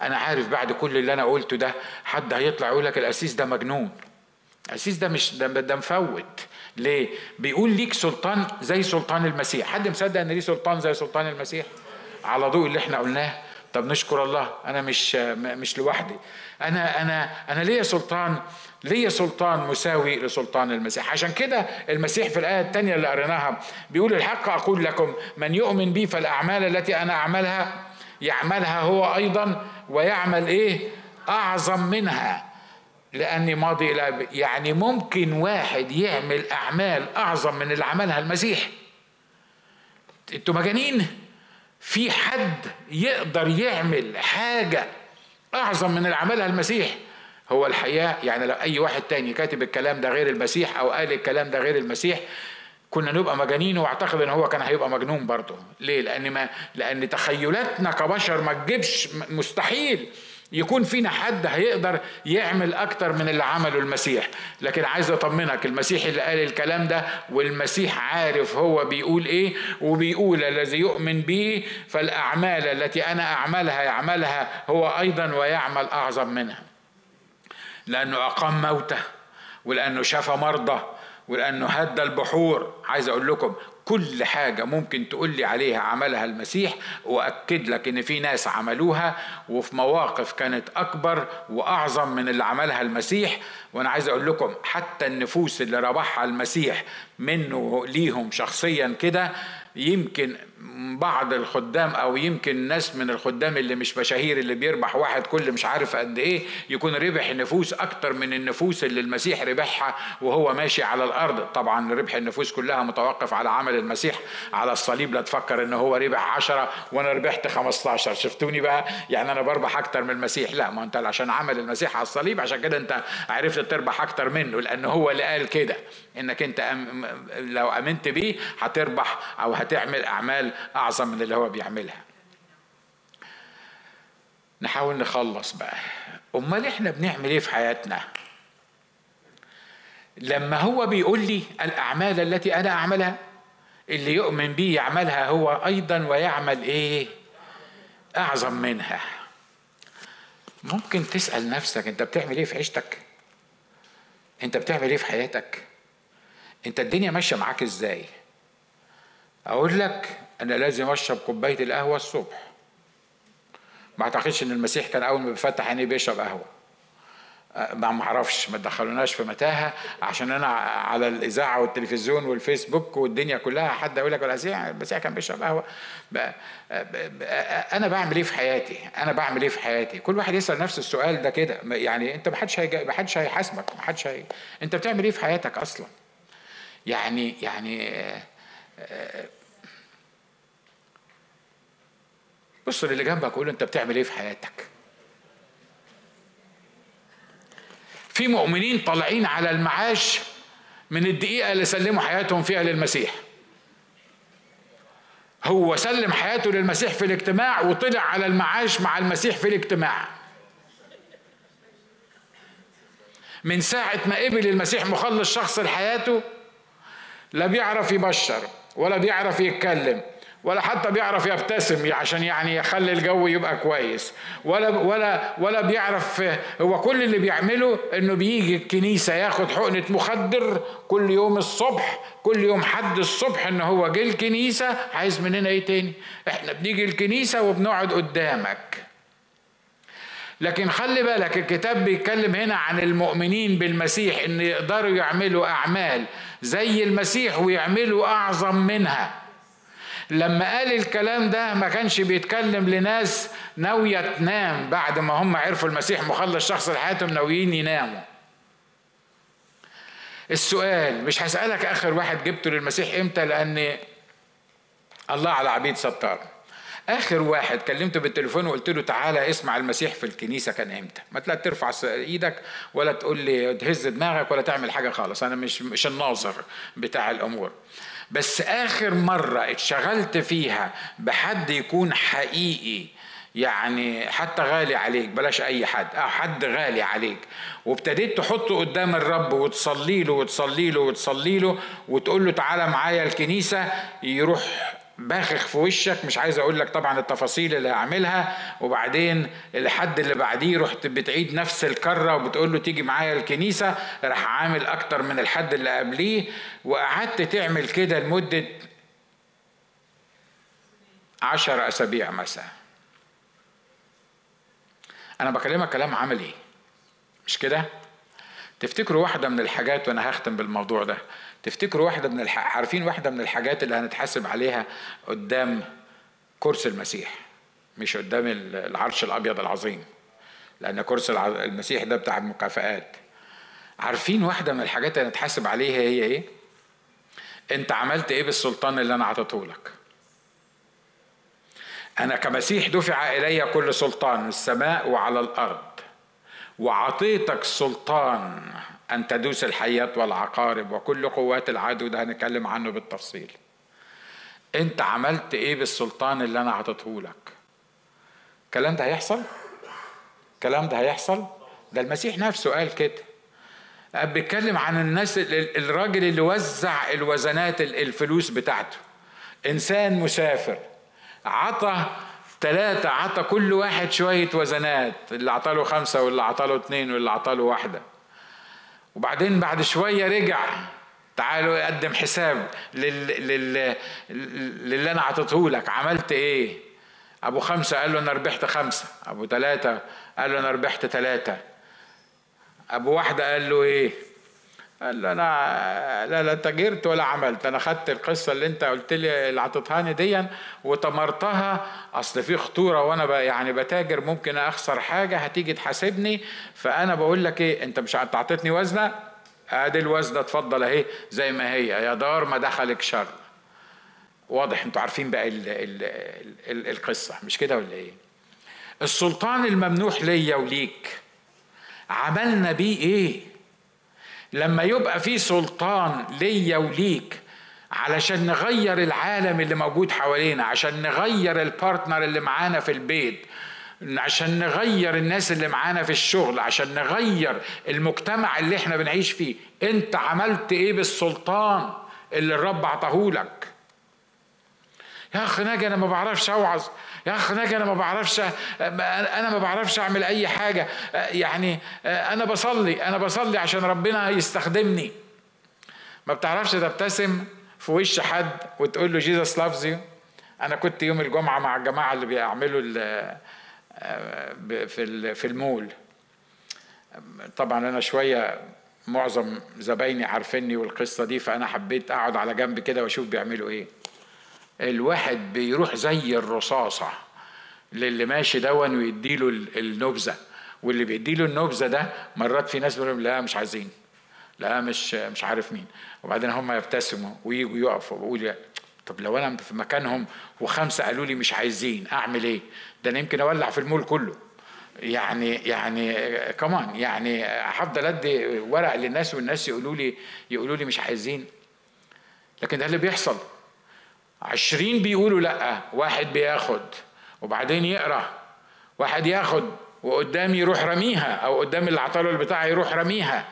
أنا عارف بعد كل اللي أنا قلته ده حد هيطلع يقول لك القسيس ده مجنون، القسيس ده مش ده, ده مفوت. ليه؟ بيقول ليك سلطان زي سلطان المسيح. حد مصدق إن ليه سلطان زي سلطان المسيح؟ على ضوء اللي إحنا قلناه. طب نشكر الله، أنا مش مش لوحدي، أنا أنا أنا ليا سلطان، ليا سلطان مساوي لسلطان المسيح. عشان كده المسيح في الآية الثانية اللي قريناها بيقول الحق أقول لكم من يؤمن بي فالأعمال التي أنا أعملها يعملها هو أيضا ويعمل إيه؟ أعظم منها لأني ماضي إلى أبي. يعني ممكن واحد يعمل أعمال أعظم من اللي عملها المسيح؟ أنتوا مجانين؟ في حد يقدر يعمل حاجة أعظم من اللي عملها المسيح؟ هو الحقيقة يعني لو أي واحد تاني كاتب الكلام ده غير المسيح أو قال الكلام ده غير المسيح كنا نبقى مجانين، واعتقد ان هو كان هيبقى مجنون برضه. ليه؟ لان ما لان تخيلاتنا كبشر ما تجيبش، مستحيل يكون فينا حد هيقدر يعمل اكتر من اللي عمله المسيح. لكن عايز اطمنك، المسيح اللي قال الكلام ده والمسيح عارف هو بيقول ايه، وبيقول الذي يؤمن بي فالاعمال التي انا اعملها يعملها هو ايضا ويعمل اعظم منها، لانه اقام موتى ولانه شفى مرضى ولأنه هدى البحور. عايز أقول لكم كل حاجة ممكن تقولي عليها عملها المسيح، وأكد لك إن في ناس عملوها وفي مواقف كانت أكبر وأعظم من اللي عملها المسيح. وأنا عايز أقول لكم حتى النفوس اللي ربحها المسيح منه ليهم شخصيا كده، يمكن بعض الخدام أو يمكن ناس من الخدام اللي مش مشاهير اللي بيربح واحد كل مش عارف قد إيه يكون ربح نفوس أكتر من النفوس اللي المسيح ربحها وهو ماشي على الأرض. طبعا ربح النفوس كلها متوقف على عمل المسيح على الصليب، لا تفكر إن هو ربح عشرة وأنا ربحت خمستاشر، شفتوني بقى يعني أنا بربح أكتر من المسيح؟ لا، ما أنت عشان عمل المسيح على الصليب عشان كده أنت عرفت تربح أكتر منه، لأن هو اللي قال كده إنك أنت أم... لو أمنت بيه هتربح أو هتعمل أعمال أعظم من اللي هو بيعملها. نحاول نخلص بقى. أمال إحنا بنعمل إيه في حياتنا؟ لما هو بيقول لي الأعمال التي أنا أعملها اللي يؤمن بي يعملها هو أيضا ويعمل إيه؟ أعظم منها. ممكن تسأل نفسك أنت بتعمل إيه في عيشتك؟ أنت بتعمل إيه في حياتك؟ أنت الدنيا ماشية معاك إزاي؟ أقول لك أنا لازم أشرب كوباية القهوة الصبح. ما أعتقدش إن المسيح كان أول ما بيفتح عينيه بيشرب قهوة. ما معرفش، ما تدخلوناش في متاهة عشان أنا على الإذاعة والتلفزيون والفيسبوك والدنيا كلها حد يقول لك المسيح كان بيشرب قهوة. أنا بعمل إيه في حياتي؟ أنا بعمل إيه في حياتي؟ كل واحد يسأل نفس السؤال ده كده، يعني أنت ما حدش ما حدش هيحاسبك، ما حدش هي... أنت بتعمل إيه في حياتك أصلاً؟ يعني يعني بص اللي جنبك قول له انت بتعمل ايه في حياتك. في مؤمنين طالعين على المعاش من الدقيقة اللي سلموا حياتهم فيها للمسيح. هو سلم حياته للمسيح في الاجتماع وطلع على المعاش مع المسيح في الاجتماع. من ساعة ما قبل المسيح مخلص شخص لحياته لا بيعرف يبشر ولا بيعرف يتكلم ولا حتى بيعرف يبتسم عشان يعني يخلي الجو يبقى كويس، ولا ولا ولا بيعرف. هو كل اللي بيعمله انه بيجي الكنيسه ياخد حقنه مخدر كل يوم الصبح، كل يوم حد الصبح ان هو جه الكنيسه. عايز مننا ايه تاني؟ احنا بنيجي الكنيسه وبنقعد قدامك. لكن خلي بالك الكتاب بيتكلم هنا عن المؤمنين بالمسيح ان يقدروا يعملوا اعمال زي المسيح ويعملوا اعظم منها. لما قال الكلام ده ما كانش بيتكلم لناس ناويه تنام بعد ما هم عرفوا المسيح مخلص شخص لحياتهم ناويين يناموا. السؤال مش هسألك اخر واحد جبته للمسيح امتى لان الله على عبيد ستار، اخر واحد كلمته بالتليفون وقلت له تعالى اسمع المسيح في الكنيسه كان امتى؟ ما تلاقي ترفع ايدك ولا تقول لي تهز دماغك ولا تعمل حاجه خالص، انا مش مش الناظر بتاع الامور. بس اخر مره اتشغلت فيها بحد يكون حقيقي، يعني حتى غالي عليك، بلاش اي حد، اه حد غالي عليك، وابتديت تحطه قدام الرب وتصلي له وتصلي له وتصلي له وتقول له تعالى معايا الكنيسه، يروح باخخ في وشك، مش عايز اقول لك طبعا التفاصيل اللي هعملها، وبعدين الحد اللي بعديه رحت بتعيد نفس الكره وبتقول له تيجي معايا الكنيسه، راح عامل اكتر من الحد اللي قبليه، وقعدت تعمل كده لمده عشر اسابيع مثلا. انا بكلمك كلام عملي مش كده؟ تفتكروا واحده من الحاجات، وانا هختم بالموضوع ده، تفتكروا واحده من الح... عارفين واحده من الحاجات اللي هنتحاسب عليها قدام كرسي المسيح، مش قدام العرش الابيض العظيم، لان كرسي المسيح ده بتاع المكافآت. عارفين واحده من الحاجات اللي هنتحاسب عليها هي ايه؟ انت عملت ايه بالسلطان اللي انا اعطيتهولك؟ انا كمسيح دفع الي كل سلطان في السماء وعلى الارض، وعطيتك سلطان أن تدوس الحيات والعقارب وكل قوات العدو، ده هنتكلم عنه بالتفصيل. أنت عملت إيه بالسلطان اللي أنا عطيتهولك؟ الكلام ده هيحصل؟ الكلام ده هيحصل؟ ده المسيح نفسه قال كده. بيتكلم عن الناس، الراجل اللي وزع الوزنات الفلوس بتاعته، إنسان مسافر، عطى ثلاثة، عطى كل واحد شوية وزنات، اللي عطاله خمسة واللي عطاله اثنين واللي عطاله واحدة. وبعدين بعد شوية رجع، تعالوا يقدم حساب لل... لل... للي أنا عطيتهولك، عملت إيه؟ أبو خمسة قال له أنا ربحت خمسة، أبو ثلاثة قال له أنا ربحت ثلاثة، أبو واحدة قال له إيه؟ قال له أنا لا لا تاجرت ولا عملت، أنا خدت القصة اللي أنت قلت لي اللي عطيتهاني دي وتمرتها، أصل في خطورة وأنا يعني بتاجر ممكن أخسر حاجة، هتيجي تحاسبني، فأنا بقول لك إيه، أنت مش أنت عطيتني وزنة، أدي الوزنة اتفضل أهي زي ما هي، يا دار ما دخلك شر. واضح أنتوا عارفين بقى ال ال ال القصة مش كده ولا إيه؟ السلطان الممنوح ليا وليك عملنا بيه إيه؟ لما يبقى في سلطان ليا وليك علشان نغير العالم اللي موجود حوالينا، عشان نغير البارتنر اللي معانا في البيت، عشان نغير الناس اللي معانا في الشغل، عشان نغير المجتمع اللي احنا بنعيش فيه، انت عملت ايه بالسلطان اللي الرب عطاهولك؟ يا اخ ناجي انا ما بعرفش اوعظ، يا اخ ناجي انا ما بعرفش، انا ما بعرفش اعمل اي حاجه، يعني انا بصلي انا بصلي عشان ربنا يستخدمني. ما بتعرفش تبتسم في وش حد وتقول له جيزس لافز يو. انا كنت يوم الجمعه مع الجماعه اللي بيعملوا في في المول، طبعا انا شويه معظم زبايني عارفيني والقصه دي، فانا حبيت اقعد على جنب كده واشوف بيعملوا ايه. الواحد بيروح زي الرصاصة للي ماشي دون ويديله النبذة، واللي بيديله النبذة ده مرات في ناس بيقولوا لا مش عايزين، لا مش مش عارف مين، وبعدين هم يبتسموا ويجوا يقفوا. بقول طب لو انا في مكانهم وخمسة قالوا لي مش عايزين اعمل ايه؟ ده انا يمكن اولع في المول كله، يعني يعني كمان يعني هفضل ادي ورق للناس والناس يقولوا لي يقولوا لي مش عايزين. لكن ده اللي بيحصل، عشرين بيقولوا لأ، واحد بياخد وبعدين يقرأ، واحد ياخد وقدام يروح رميها، أو قدام اللي عطاله البتاع يروح رميها.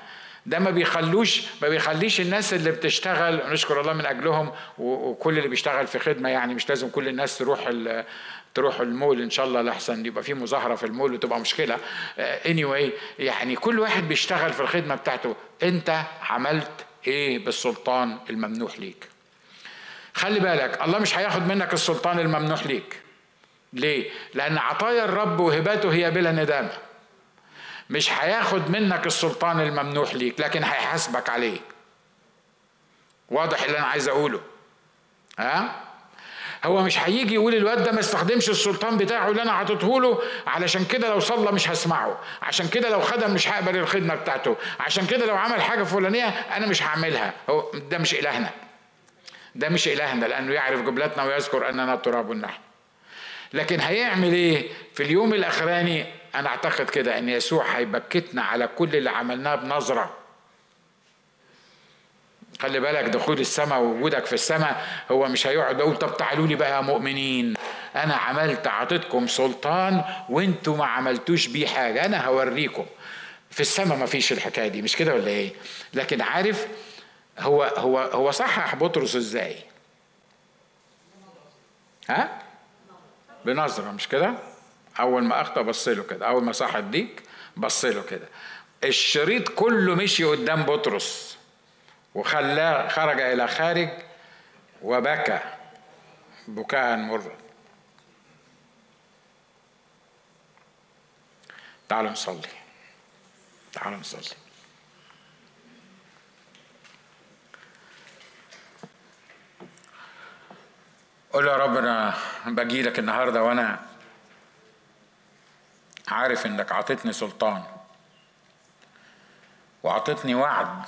ده ما بيخلوش ما بيخليش الناس اللي بتشتغل، ونشكر الله من أجلهم وكل اللي بيشتغل في خدمة، يعني مش لازم كل الناس تروح تروح المول، إن شاء الله لحسن يبقى في مظاهرة في المول وتبقى مشكلة. anyway يعني كل واحد بيشتغل في الخدمة بتاعته. أنت عملت إيه بالسلطان الممنوح ليك؟ خلي بالك، الله مش هياخد منك السلطان الممنوح ليك. ليه؟ لأن عطايا الرب وهباته هي بلا ندامة. مش هياخد منك السلطان الممنوح ليك، لكن هيحاسبك عليه. واضح اللي أنا عايز أقوله؟ ها؟ هو مش هيجي يقول الواد ده ما استخدمش السلطان بتاعه اللي أنا عطيتهوله، علشان كده لو صلى مش هسمعه، عشان كده لو خدم مش هقبل الخدمة بتاعته، عشان كده لو عمل حاجة فلانية أنا مش هعملها. هو ده مش إلهنا، ده مش إلهنا، لأنه يعرف جبلتنا ويذكر أننا تراب ونحن. لكن هيعمل ايه في اليوم الاخراني؟ انا اعتقد كده ان يسوع هيبكتنا على كل اللي عملناه بنظرة. خلي بالك، دخول السماء ووجودك في السماء هو مش هيقعد يقول طب تعالوا لي بقى يا مؤمنين، انا عملت اعطيتكم سلطان وانتوا ما عملتوش بيه حاجة، انا هوريكم. في السماء ما فيش الحكاية دي، مش كده ولا ايه؟ لكن عارف هو هو هو صحح بطرس ازاي؟ ها؟ بنظرة، مش كده؟ أول ما أخطأ بص له كده، أول ما صح الديك بص له كده. الشريط كله مشي قدام بطرس وخلاه خرج إلى خارج وبكى بكاء مرا. تعالوا نصلي، تعالوا نصلي. قول يا رب أنا باجي لك النهارده وأنا عارف إنك عطيتني سلطان وعطيتني وعد،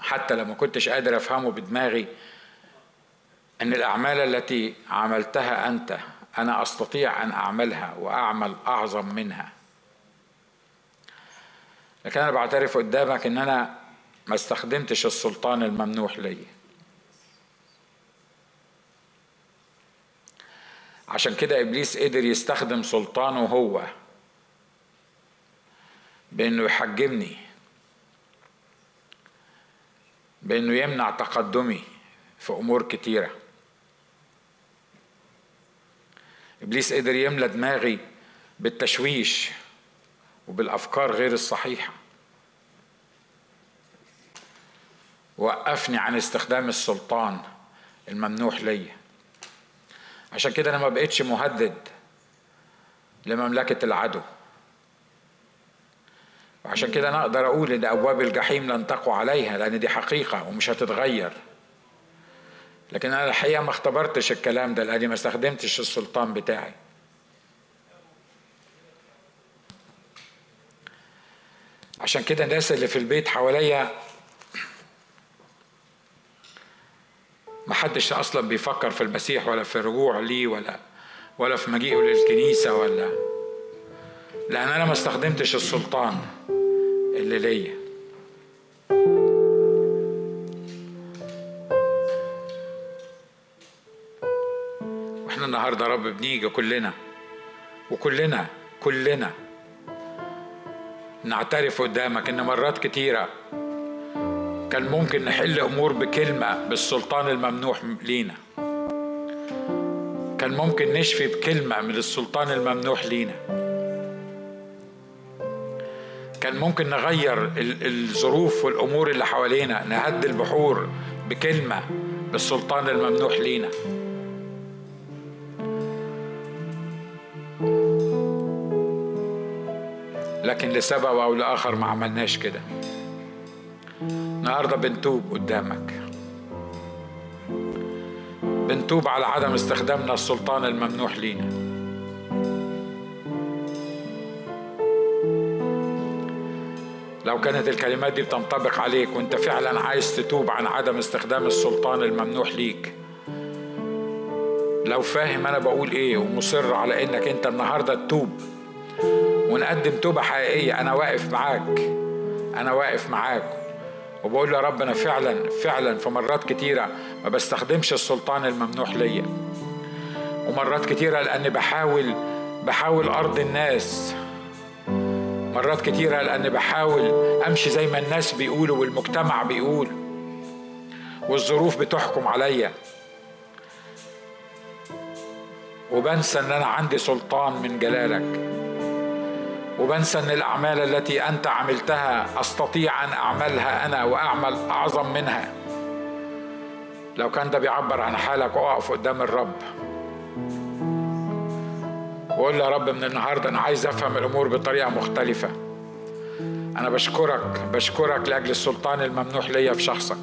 حتى لما كنتش قادر أفهمه بدماغي، إن الأعمال التي عملتها أنت أنا أستطيع أن أعملها وأعمل أعظم منها. لكن أنا بعترف قدامك إن أنا ما استخدمتش السلطان الممنوح لي. عشان كده إبليس قدر يستخدم سلطانه هو بأنه يحجمني، بأنه يمنع تقدمي في أمور كتيرة. إبليس قدر يملى دماغي بالتشويش وبالأفكار غير الصحيحة، وقفني عن استخدام السلطان الممنوح لي. عشان كده أنا ما بقيتش مهدد لمملكة العدو، وعشان كده أنا أقدر أقول إن أبواب الجحيم لن تقوى عليها، لأن دي حقيقة ومش هتتغير. لكن أنا الحقيقة ما اختبرتش الكلام ده لأني ما استخدمتش السلطان بتاعي. عشان كده الناس اللي في البيت حواليا ما حدش أصلا بيفكر في المسيح ولا في الرجوع ليه ولا ولا في مجيئه للكنيسة، ولا لأن أنا ما استخدمتش السلطان اللي ليا. وإحنا النهاردة رب بنيجي كلنا وكلنا كلنا نعترف قدامك إن مرات كتيرة كان ممكن نحل أمور بكلمة بالسلطان الممنوح لينا، كان ممكن نشفي بكلمة من السلطان الممنوح لينا، كان ممكن نغير الظروف والأمور اللي حوالينا، نهد البحور بكلمة بالسلطان الممنوح لينا. لكن لسبب أو لآخر ما عملناش كده. النهارده بنتوب قدامك، بنتوب على عدم استخدامنا السلطان الممنوح لينا. لو كانت الكلمات دي بتنطبق عليك وانت فعلا عايز تتوب عن عدم استخدام السلطان الممنوح ليك، لو فاهم انا بقول ايه ومصر على انك انت النهارده تتوب ونقدم توبة حقيقية، انا واقف معاك، انا واقف معاك وبقول يا رب أنا فعلا فعلا في مرات كتيرة ما بستخدمش السلطان الممنوح ليا، ومرات كتيرة لأني بحاول بحاول أرضي الناس، مرات كتيرة لأني بحاول أمشي زي ما الناس بيقولوا والمجتمع بيقول والظروف بتحكم عليا، وبنسى إن أنا عندي سلطان من جلالك، وبنسى ان الاعمال التي انت عملتها استطيع ان اعملها انا واعمل اعظم منها. لو كان ده بيعبر عن حالك اقف قدام الرب وقول يا رب من النهارده انا عايز افهم الامور بطريقه مختلفه. انا بشكرك بشكرك لاجل السلطان الممنوح ليا في شخصك،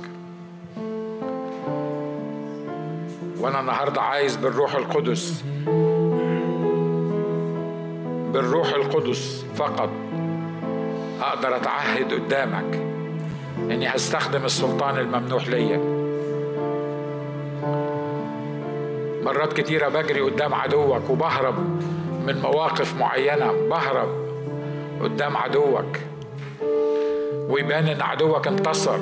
وانا النهارده عايز بالروح القدس بالروح القدس فقط أقدر أتعهد قدامك إني هستخدم السلطان الممنوح ليا. مرات كتيرة بجري قدام عدوك وبهرب من مواقف معينة، بهرب قدام عدوك ويبان ان عدوك انتصر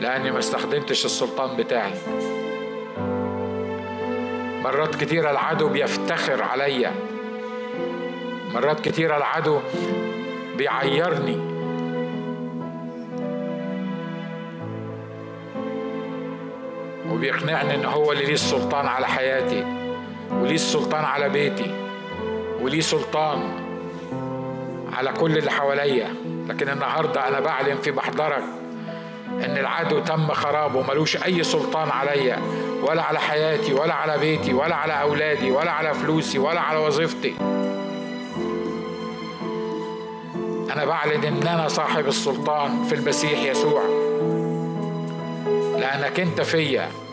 لاني ما استخدمتش السلطان بتاعي. مرات كتيرة العدو بيفتخر عليا، مرات كتيرة العدو بيعيرني، وبيقنعني ان هو اللي ليه السلطان على حياتي، وليه السلطان على بيتي، وليه سلطان على كل اللي حواليا. لكن النهارده انا بعلن في محضرك ان العدو تم خرابه، ملوش اي سلطان عليا، ولا على حياتي، ولا على بيتي، ولا على اولادي، ولا على فلوسي، ولا على وظيفتي. انا بعلن ان انا صاحب السلطان في المسيح يسوع، لانك انت فيا.